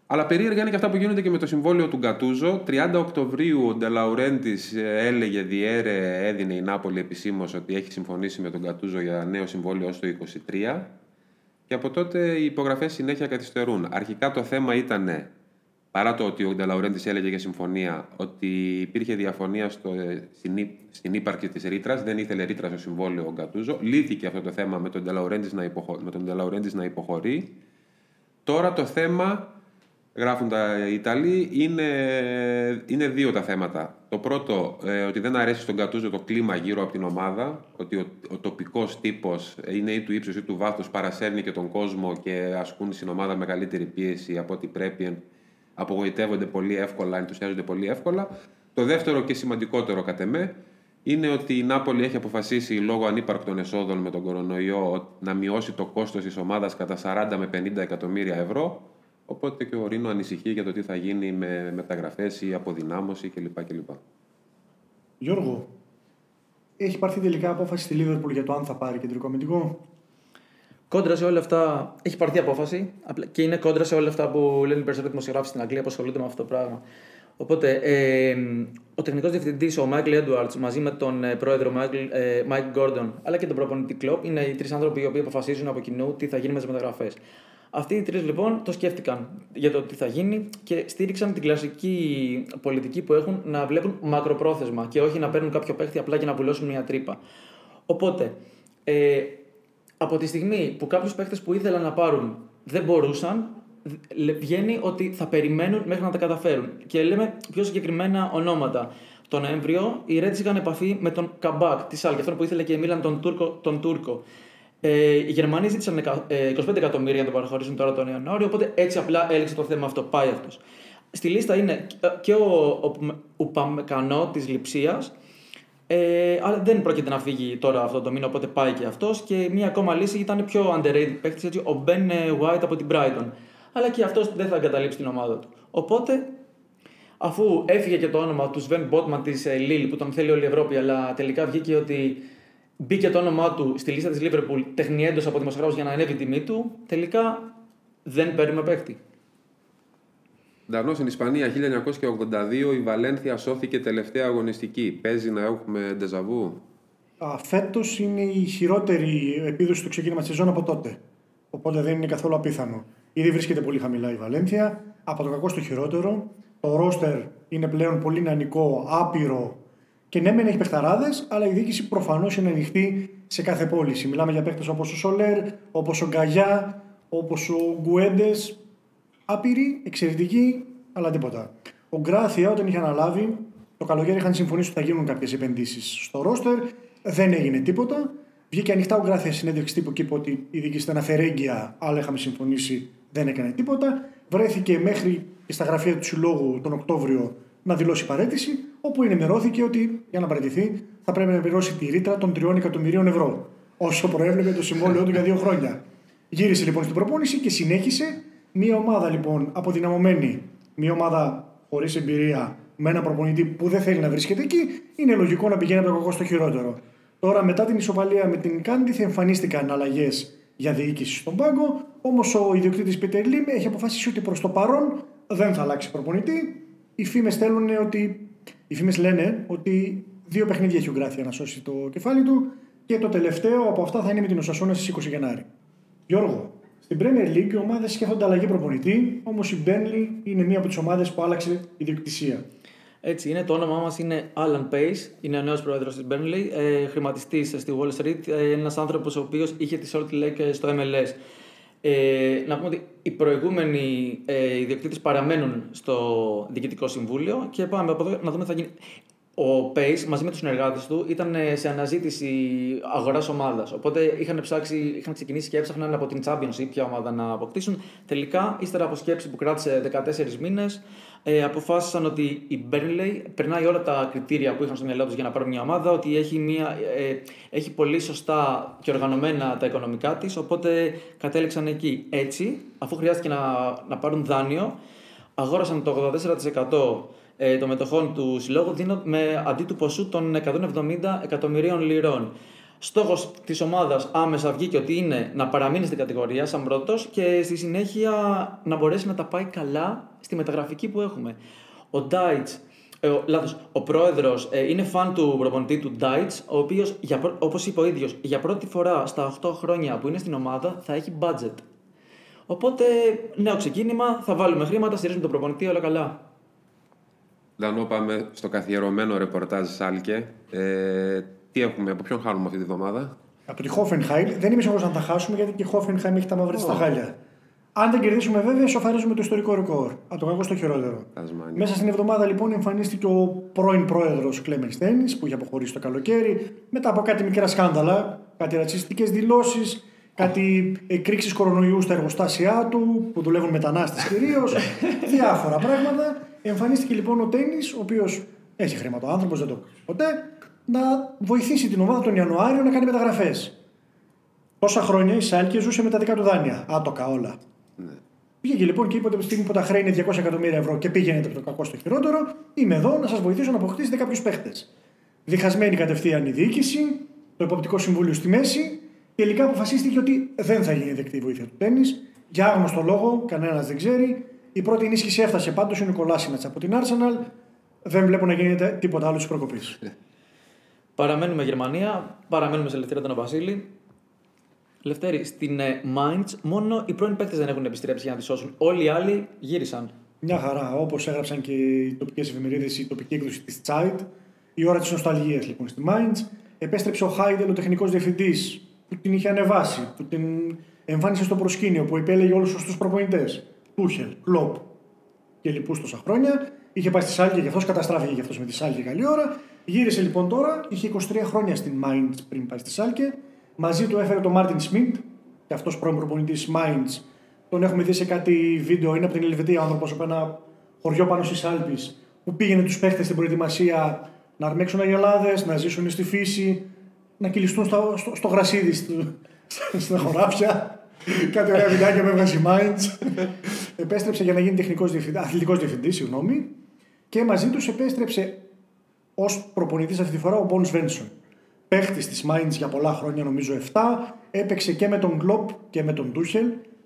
Αλλά περίεργα είναι και αυτά που γίνονται και με το συμβόλαιο του Γκατούζο. τριάντα Οκτωβρίου ο Ντε Λαουρέντις έλεγε διέρε, έδινε η Νάπολη επισήμως ότι έχει συμφωνήσει με τον Γκατούζο για νέο συμβόλαιο ως το είκοσι τρία. Και από τότε οι υπογραφές συνέχεια καθυστερούν. Αρχικά το θέμα ήταν, παρά το ότι ο Ντε Λαουρέντις έλεγε για συμφωνία, ότι υπήρχε διαφωνία στο, στην, στην ύπαρξη της ρήτρας. Δεν ήθελε ρήτρα στο συμβόλαιο ο Γκατούζο. Λύθηκε αυτό το θέμα με τον Ντε Λαουρέντις να, υποχω, να υποχωρεί. Τώρα το θέμα, γράφουν τα Ιταλοί, είναι, είναι δύο τα θέματα. Το πρώτο, ε, ότι δεν αρέσει στον Γκατούζο το κλίμα γύρω από την ομάδα, ότι ο, ο τοπικός τύπος είναι ή του ύψους ή του βάθους, παρασέρνει και τον κόσμο και ασκούν στην ομάδα μεγαλύτερη πίεση από ό,τι πρέπει, απογοητεύονται πολύ εύκολα, ενθουσιάζονται πολύ εύκολα. Το δεύτερο και σημαντικότερο κατ' εμέ είναι ότι η Νάπολη έχει αποφασίσει λόγω ανύπαρκτων εσόδων με τον κορονοϊό να μειώσει το κόστος της ομάδας κατά σαράντα με πενήντα εκατομμύρια ευρώ. Οπότε και ο Ρίνο ανησυχεί για το τι θα γίνει με μεταγραφές ή αποδυνάμωση κλπ. κλπ. Γιώργο, έχει πάρθει τελικά απόφαση στη Λίβερπουλ για το αν θα πάρει κεντρικό αμυντικό? Κόντρα σε όλα αυτά, έχει πάρθει απόφαση και είναι κόντρα σε όλα αυτά που λένε οι περισσότεροι δημοσιογράφοι στην Αγγλία που ασχολούνται με αυτό το πράγμα. Οπότε, ε, ο τεχνικός διευθυντής, ο Μάικλ Έντουαρτς, μαζί με τον πρόεδρο Μάικ Γκόρντον, αλλά και τον προπονητή Κλοπ, είναι οι τρεις άνθρωποι οι οποίοι αποφασίζουν από κοινού τι θα γίνει με τις μεταγραφές. Αυτοί οι τρεις λοιπόν το σκέφτηκαν για το τι θα γίνει και στήριξαν την κλασική πολιτική που έχουν να βλέπουν μακροπρόθεσμα και όχι να παίρνουν κάποιο παίχτη απλά για να πουλώσουν μια τρύπα. Οπότε, ε, από τη στιγμή που κάποιους παίχτες που ήθελαν να πάρουν δεν μπορούσαν, βγαίνει ότι θα περιμένουν μέχρι να τα καταφέρουν. Και λέμε πιο συγκεκριμένα ονόματα. Τον Νοέμβριο οι Reds είχαν επαφή με τον Καμπάκ τη Σάλκη, αυτόν που ήθελε και η Μίλαν, τον Τούρκο. Τον Τούρκο. Ε, οι Γερμανοί ζήτησαν είκοσι πέντε εκατομμύρια για να το παραχωρήσουν τώρα τον Ιανουάριο, οπότε έτσι απλά έλεξε το θέμα αυτό. Πάει αυτός. Στη λίστα είναι και ο Ουπαμεκανό της Λειψίας, ε, αλλά δεν πρόκειται να φύγει τώρα αυτό το μήνα, οπότε πάει και αυτός. Και μία ακόμα λύση ήταν πιο underrated παίκτης, έτσι, ο Μπεν Γουάιτ από την Brighton. Αλλά και αυτός δεν θα εγκαταλείψει την ομάδα του. Οπότε, αφού έφυγε και το όνομα του Σβεν Μπότμαν της Λίλη, που τον θέλει όλη η Ευρώπη, αλλά τελικά βγήκε ότι μπήκε το όνομά του στη λίστα της Λίβερπουλ τεχνιέντος από δημοσιογράφους για να ανέβει η τιμή του, τελικά δεν παίρνουμε παίκτη. Ντανό στην Ισπανία, χίλια εννιακόσια ογδόντα δύο, η Βαλένθια σώθηκε τελευταία αγωνιστική. Παίζει να έχουμε ντεζαβού? Φέτος είναι η χειρότερη επίδοση του ξεκίνημα της σεζόν από τότε. Οπότε δεν είναι καθόλου απίθανο. Ήδη βρίσκεται πολύ χαμηλά η Βαλένθια. Από το κακό στο χειρότερο. Το ρόστερ είναι πλέον πολύ νανικό, άπειρο. Και ναι, μεν έχει παιχταράδες, αλλά η διοίκηση προφανώς είναι ανοιχτή σε κάθε πώληση. Μιλάμε για παίχτες όπως ο Σολέρ, όπως ο Γκαγιά, όπως ο Γκουέντες. Άπειροι, εξαιρετικοί, αλλά τίποτα. Ο Γκράθια, όταν είχε αναλάβει, το καλοκαίρι είχαν συμφωνήσει ότι θα γίνουν κάποιες επενδύσεις στο ρόστερ. Δεν έγινε τίποτα. Βγήκε ανοιχτά ο Γκράθια στη συνέντευξη τύπου και είπε ότι η διοίκηση ήταν αφαιρέγγια, αλλά είχαμε συμφωνήσει, δεν έκανε τίποτα. Βρέθηκε μέχρι και στα γραφεία του συλλόγου τον Οκτώβριο να δηλώσει παραίτηση, όπου ενημερώθηκε ότι για να παραιτηθεί θα πρέπει να πληρώσει τη ρήτρα των τριών εκατομμυρίων ευρώ, όσο προέβλεπε το συμβόλαιό του για δύο χρόνια. Γύρισε λοιπόν στην προπόνηση και συνέχισε. Μια ομάδα λοιπόν αποδυναμωμένη, μια ομάδα χωρίς εμπειρία, με έναν προπονητή που δεν θέλει να βρίσκεται εκεί, είναι λογικό να πηγαίνει από το κακό στο χειρότερο. Τώρα, μετά την ισοπαλία με την Κάντι, θα εμφανίστηκαν αλλαγές για διοίκηση στον πάγκο, όμως ο ιδιοκτήτης Πίτερ Λιμ έχει αποφασίσει ότι προς το παρόν δεν θα αλλάξει προπονητή. Οι φήμες θέλουν ότι, οι φήμες λένε ότι δύο παιχνίδια έχει ο Γκράθια να σώσει το κεφάλι του και το τελευταίο από αυτά θα είναι με την Οσασόνα στις είκοσι Γενάρη. Γιώργο, στην Premier League οι ομάδες σκέφτονται αλλαγή προπονητή, όμως η Μπέρνλι είναι μία από τις ομάδες που άλλαξε η διοκτησία. Έτσι είναι, το όνομά μας είναι Alan Pace, είναι ο νέος πρόεδρος της Burnley, ε, χρηματιστής στη Wall Street, ε, ένας άνθρωπος ο οποίος είχε τη Short Leg στο εμ ελ ες. Ε, να πούμε ότι οι προηγούμενοι ε, ιδιοκτήτες παραμένουν στο Διοικητικό Συμβούλιο και πάμε από εδώ να δούμε τι θα γίνει. Ο Pace μαζί με τους συνεργάτες του ήταν σε αναζήτηση αγοράς ομάδας. Οπότε είχαν, ψάξει, είχαν ξεκινήσει και έψαχναν από την Championship ποια ομάδα να αποκτήσουν. Τελικά, ύστερα από σκέψη που κράτησε δεκατέσσερις μήνες, ε, αποφάσισαν ότι η Burnley περνάει όλα τα κριτήρια που είχαν στο μυαλό τους για να πάρουν μια ομάδα, ότι έχει, μια, ε, έχει πολύ σωστά και οργανωμένα τα οικονομικά της. Οπότε κατέληξαν εκεί. Έτσι, αφού χρειάστηκε να, να πάρουν δάνειο, αγόρασαν το ογδόντα τέσσερα τοις εκατό των μετοχών του συλλόγου με αντί του ποσού των εκατόν εβδομήντα εκατομμυρίων λιρών. Στόχος της ομάδας άμεσα βγήκε ότι είναι να παραμείνει στην κατηγορία σαν πρώτος και στη συνέχεια να μπορέσει να τα πάει καλά στη μεταγραφική που έχουμε. Ο Ντάιτς, ε, λάθος, ο πρόεδρος ε, είναι φαν του προπονητή του Ντάιτς, ο οποίος, για, όπως είπε ο ίδιος, για πρώτη φορά στα οκτώ χρόνια που είναι στην ομάδα θα έχει budget. Οπότε νέο ξεκίνημα, θα βάλουμε χρήματα, στηρίζουμε τον προπονητή, όλα καλά. Δανώ, πάμε στο καθιερωμένο ρεπορτάζ Σάλκε. Ε, τι έχουμε, από ποιον χάνουμε αυτή τη βδομάδα? Από τη Hoffenheim. Δεν είμαι σίγουρος να τα χάσουμε, γιατί και η Hoffenheim έχει τα μαύρα oh. στα χάλια. Αν δεν κερδίσουμε, βέβαια, σοφαρίζουμε το ιστορικό ρεκόρ. Από το κακό στο χειρότερο. Τασμάνια. Μέσα στην εβδομάδα, λοιπόν, εμφανίστηκε ο πρώην πρόεδρος Κλέμενς Ντένις, που είχε αποχωρήσει το καλοκαίρι, μετά από κάτι μικρά σκάνδαλα, κάτι ρατσιστικές δηλώσεις, κάτι εκρήξεις κορονοϊού στα εργοστάσια του, που δουλεύουν μετανάστες κυρίως, διάφορα πράγματα. Εμφανίστηκε λοιπόν ο Ντένις, ο οποίος έχει χρήματα, ο άνθρωπος δεν το πει ποτέ, να βοηθήσει την ομάδα τον Ιανουάριο να κάνει μεταγραφές. Τόσα χρόνια η Σάλκε ζούσε με τα δικά του δάνεια. Άτοκα όλα. Ναι. Πήγε λοιπόν και είπε ότι από τη στιγμή που τα χρέη είναι διακόσια εκατομμύρια ευρώ και πήγαινε από το κακό στο χειρότερο, είμαι εδώ να σας βοηθήσω να αποκτήσετε κάποιους παίχτες. Διχασμένη κατευθείαν η διοίκηση, το εποπτικό συμβούλιο στη μέση, τελικά αποφασίστηκε ότι δεν θα γίνει δεκτή η βοήθεια του Ντένις. Για άγνωστο λόγο, κανένας δεν ξέρει. Η πρώτη ενίσχυση έφτασε πάντως, είναι ο Κολάσινατς από την Arsenal. Δεν βλέπω να γίνεται τίποτα άλλο της προκοπής. Παραμένουμε Γερμανία, παραμένουμε σε Ελευθερία τον Βασίλη. Λευτέρη, στην Mainz μόνο οι πρώην παίκτες δεν έχουν επιστρέψει για να τη σώσουν. Όλοι οι άλλοι γύρισαν. Μια χαρά, όπως έγραψαν και οι τοπικές εφημερίδες, η τοπική έκδοση της Zeit. Η ώρα της νοσταλγίας λοιπόν στη Mainz. Επέστρεψε ο Χάιντελ, ο τεχνικός διευθυντής, που την είχε ανεβάσει, που την εμφάνισε στο προσκήνιο, που επέλεγε όλους τους σωστούς προπονητές. Τούχελ, Κλοπ και λοιπούς τόσα χρόνια. Είχε πάει στη Σάλκε και αυτός καταστράφηκε και αυτός με τη Σάλκε καλή ώρα. Γύρισε λοιπόν τώρα, είχε είκοσι τρία χρόνια στην Μάιντς πριν πάει στη Σάλκε. Μαζί του έφερε τον Μάρτιν Σμιντ, και αυτός πρώην προπονητής Μάιντς. Τον έχουμε δει σε κάτι βίντεο, είναι από την Ελβετία άνθρωπος, από ένα χωριό πάνω στις Άλπεις, που πήγαινε τους παίχτες στην προετοιμασία να αρμέξουν αγελάδες, να ζήσουν στη φύση, να κυλιστούν στο, στο, στο γρασίδι, στα χωράφια. Κάτι ωραία βιντεάκια με έβγαζε η Μάιντς. Επέστρεψε για να γίνει τεχνικός διευθυντής, αθλητικός διευθυντής, συγγνώμη, και μαζί τους επέστρεψε ως προπονητής αυτή τη φορά ο Μπον Σβένσον. Παίχτης της Μάιντς για πολλά χρόνια, νομίζω εφτά, έπαιξε και με τον Κλοπ και με τον Τούχελ,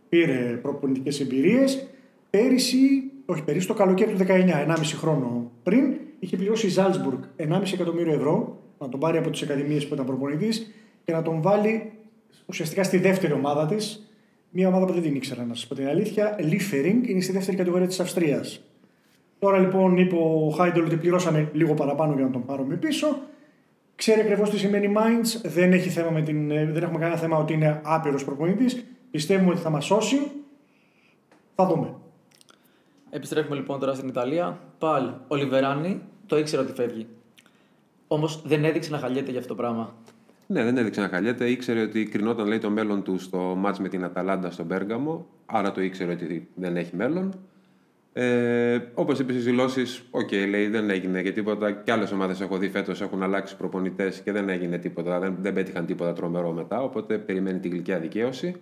πήρε προπονητικές εμπειρίες. Πέρυσι, όχι πέρυσι, το καλοκαίρι του δεκαεννιά, ενάμιση χρόνο πριν, είχε πληρώσει η Ζάλτσμπουργκ ενάμιση εκατομμύριο ευρώ να τον πάρει από τις ακαδημίες που ήταν προπονητής και να τον βάλει ουσιαστικά στη δεύτερη ομάδα της. Μια ομάδα που δεν την ήξερα, να σας πω την αλήθεια. Liefering, είναι στη δεύτερη κατηγορία της Αυστρίας. Τώρα λοιπόν είπε ο Χάιντελ ότι πληρώσαμε λίγο παραπάνω για να τον πάρουμε πίσω. Ξέρει ακριβώς τι σημαίνει Mainz. Δεν, έχει θέμα με την... δεν έχουμε κανένα θέμα ότι είναι άπειρος προπονητής. Πιστεύουμε ότι θα μας σώσει. Θα δούμε. Επιστρέφουμε λοιπόν τώρα στην Ιταλία. Πάλι ο Λιβεράνι το ήξερε ότι φεύγει. Όμως δεν έδειξε να χαλιέται για αυτό το πράγμα. Ναι, δεν έδειξε να χαλιέται. Ήξερε ότι κρινόταν, λέει, το μέλλον του στο μάτς με την Αταλάντα στον Πέργαμο. Άρα το ήξερε ότι δεν έχει μέλλον. Ε, όπως είπε στις δηλώσεις, οκ, okay, λέει, δεν έγινε και τίποτα. Και άλλες ομάδες έχω δει φέτος έχουν αλλάξει προπονητές και δεν έγινε τίποτα. Δεν, δεν πέτυχαν τίποτα τρομερό μετά. Οπότε περιμένει την γλυκιά δικαίωση.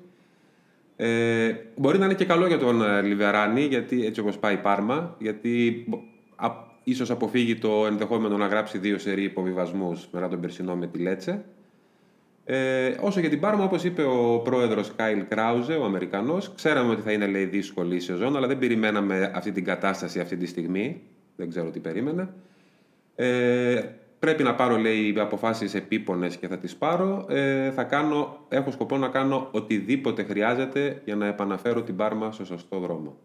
Ε, μπορεί να είναι και καλό για τον Λιβεράνι, γιατί έτσι όπως πάει η Πάρμα, γιατί α, ίσως αποφύγει το ενδεχόμενο να γράψει δύο σερί υποβιβασμούς μετά τον περσινό με τη Λέτσε. Ε, όσο για την Πάρμα, όπως είπε ο πρόεδρος Κάιλ Κράουζε, ο Αμερικανός, ξέραμε ότι θα είναι, λέει, δύσκολη η σεζόν, αλλά δεν περιμέναμε αυτή την κατάσταση αυτή τη στιγμή. Δεν ξέρω τι περίμενα. Ε, πρέπει να πάρω, λέει, αποφάσεις επίπονες και θα τις πάρω. Ε, θα κάνω, έχω σκοπό να κάνω οτιδήποτε χρειάζεται για να επαναφέρω την Πάρμα στο σωστό δρόμο.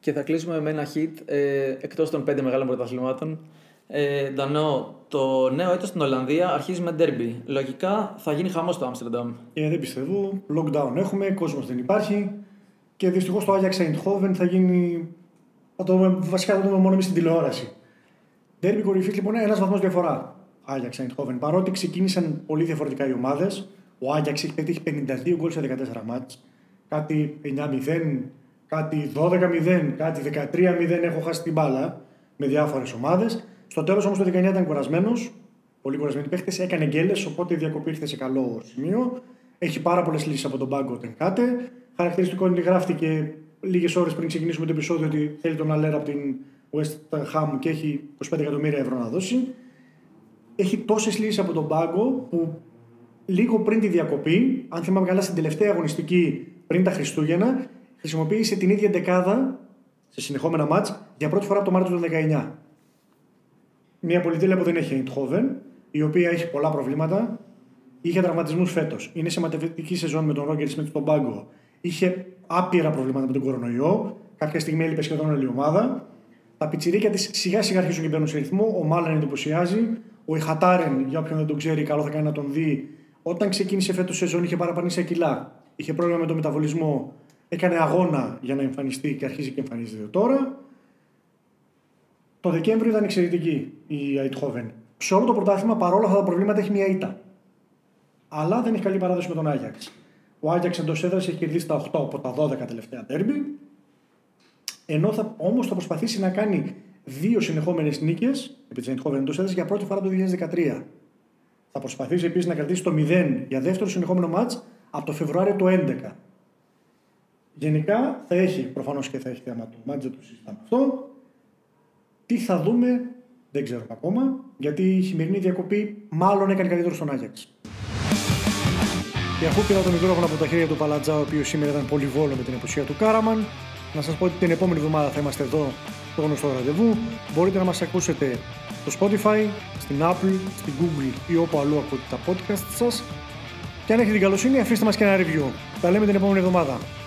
και θα κλείσουμε με ένα hit ε, εκτός των πέντε μεγάλων πρωταθλημάτων. Ε, Ντανό, το νέο έτος στην Ολλανδία αρχίζει με derby. Λογικά θα γίνει χαμός στο Άμστερνταμ. Ε, δεν πιστεύω. Lockdown έχουμε, κόσμος δεν υπάρχει. Και δυστυχώς το Ajax Eindhoven θα γίνει. Θα το δούμε, βασικά θα το δούμε μόνο εμείς στην τηλεόραση. Derby κορυφής λοιπόν, ένας βαθμός διαφορά. Ajax Eindhoven. Παρότι ξεκίνησαν πολύ διαφορετικά οι ομάδες, ο Ajax έχει πετύχει πενήντα δύο γκολ σε δεκατέσσερα μάτς. Κάτι εννιά μηδέν, κάτι δώδεκα μηδέν, κάτι δεκατρία μηδέν. Έχω χάσει την μπάλα με διάφορες ομάδες. Στο τέλος όμως το δεκαεννιά ήταν κουρασμένος. Πολύ κουρασμένοι παίχτες. Έκανε γκέλες, οπότε η διακοπή ήρθε σε καλό σημείο. Έχει πάρα πολλές λύσεις από τον πάγκο όταν κάτε. Χαρακτηριστικό είναι ότι γράφτηκε λίγες ώρες πριν ξεκινήσουμε το επεισόδιο ότι θέλει τον Αλέρα από την West Ham και έχει είκοσι πέντε εκατομμύρια ευρώ να δώσει. Έχει τόσες λύσεις από τον πάγκο που λίγο πριν τη διακοπή, αν θυμάμαι καλά, στην τελευταία αγωνιστική πριν τα Χριστούγεννα, χρησιμοποίησε την ίδια δεκάδα σε συνεχόμενα μάτς για πρώτη φορά από το Μάρτιο του δεκαεννιά. Μια πολυτέλεια που δεν έχει Eindhoven, η οποία έχει πολλά προβλήματα. Είχε τραυματισμούς φέτος. Είναι σε ματαιωτική σεζόν με τον Ρόγκερ Σμιτ στον πάγκο. Είχε άπειρα προβλήματα με τον κορονοϊό. Κάποια στιγμή έλειπε σχεδόν όλη η ομάδα. Τα πιτσιρίκια της σιγά σιγά αρχίζουν και παίρνουν σε ρυθμό. Ο Μάλλαν εντυπωσιάζει. Ο Ιχατάρεν, για όποιον δεν τον ξέρει, καλό θα κάνει να τον δει. Όταν ξεκίνησε φέτος σεζόν είχε παραπανήσει κιλά. Είχε πρόβλημα με τον μεταβολισμό. Έκανε αγώνα για να εμφανιστεί και αρχίζει και εμφανίζεται τώρα. Το Δεκέμβριο ήταν εξαιρετική η Eindhoven. Σε όλο το πρωτάθλημα παρόλα αυτά τα προβλήματα έχει μια ήττα. Αλλά δεν έχει καλή παράδοση με τον Άγιαξ. Ο Άγιαξ εντός έδρας έχει κερδίσει τα οκτώ από τα δώδεκα τελευταία ντέρμπι. Ενώ θα, όμως θα προσπαθήσει να κάνει δύο συνεχόμενες νίκες επί της Eindhoven εντός έδρας για πρώτη φορά το δύο χιλιάδες δεκατρία. Θα προσπαθήσει επίσης να κρατήσει το μηδέν για δεύτερο συνεχόμενο μάτς από το Φεβρουάριο του δύο χιλιάδες έντεκα. Γενικά θα έχει, προφανώς και θα έχει θέμα του μάτς, δεν το συζητάμε αυτό. Τι θα δούμε, δεν ξέρω ακόμα, γιατί η χειμερινή διακοπή μάλλον έκανε καλύτερο στον Άγιαξ. Και αφού πήρα το μικρόφωνο από τα χέρια του Παλατζά, ο οποίος σήμερα ήταν πολύ βόλο με την απουσία του Κάραμαν, να σας πω ότι την επόμενη εβδομάδα θα είμαστε εδώ στο γνωστό ραντεβού. Μπορείτε να μας ακούσετε στο Spotify, στην Apple, στην Google ή όπου αλλού ακούτε τα podcast σας. Και αν έχετε την καλοσύνη, αφήστε μας και ένα review. Τα λέμε την επόμενη εβδομάδα.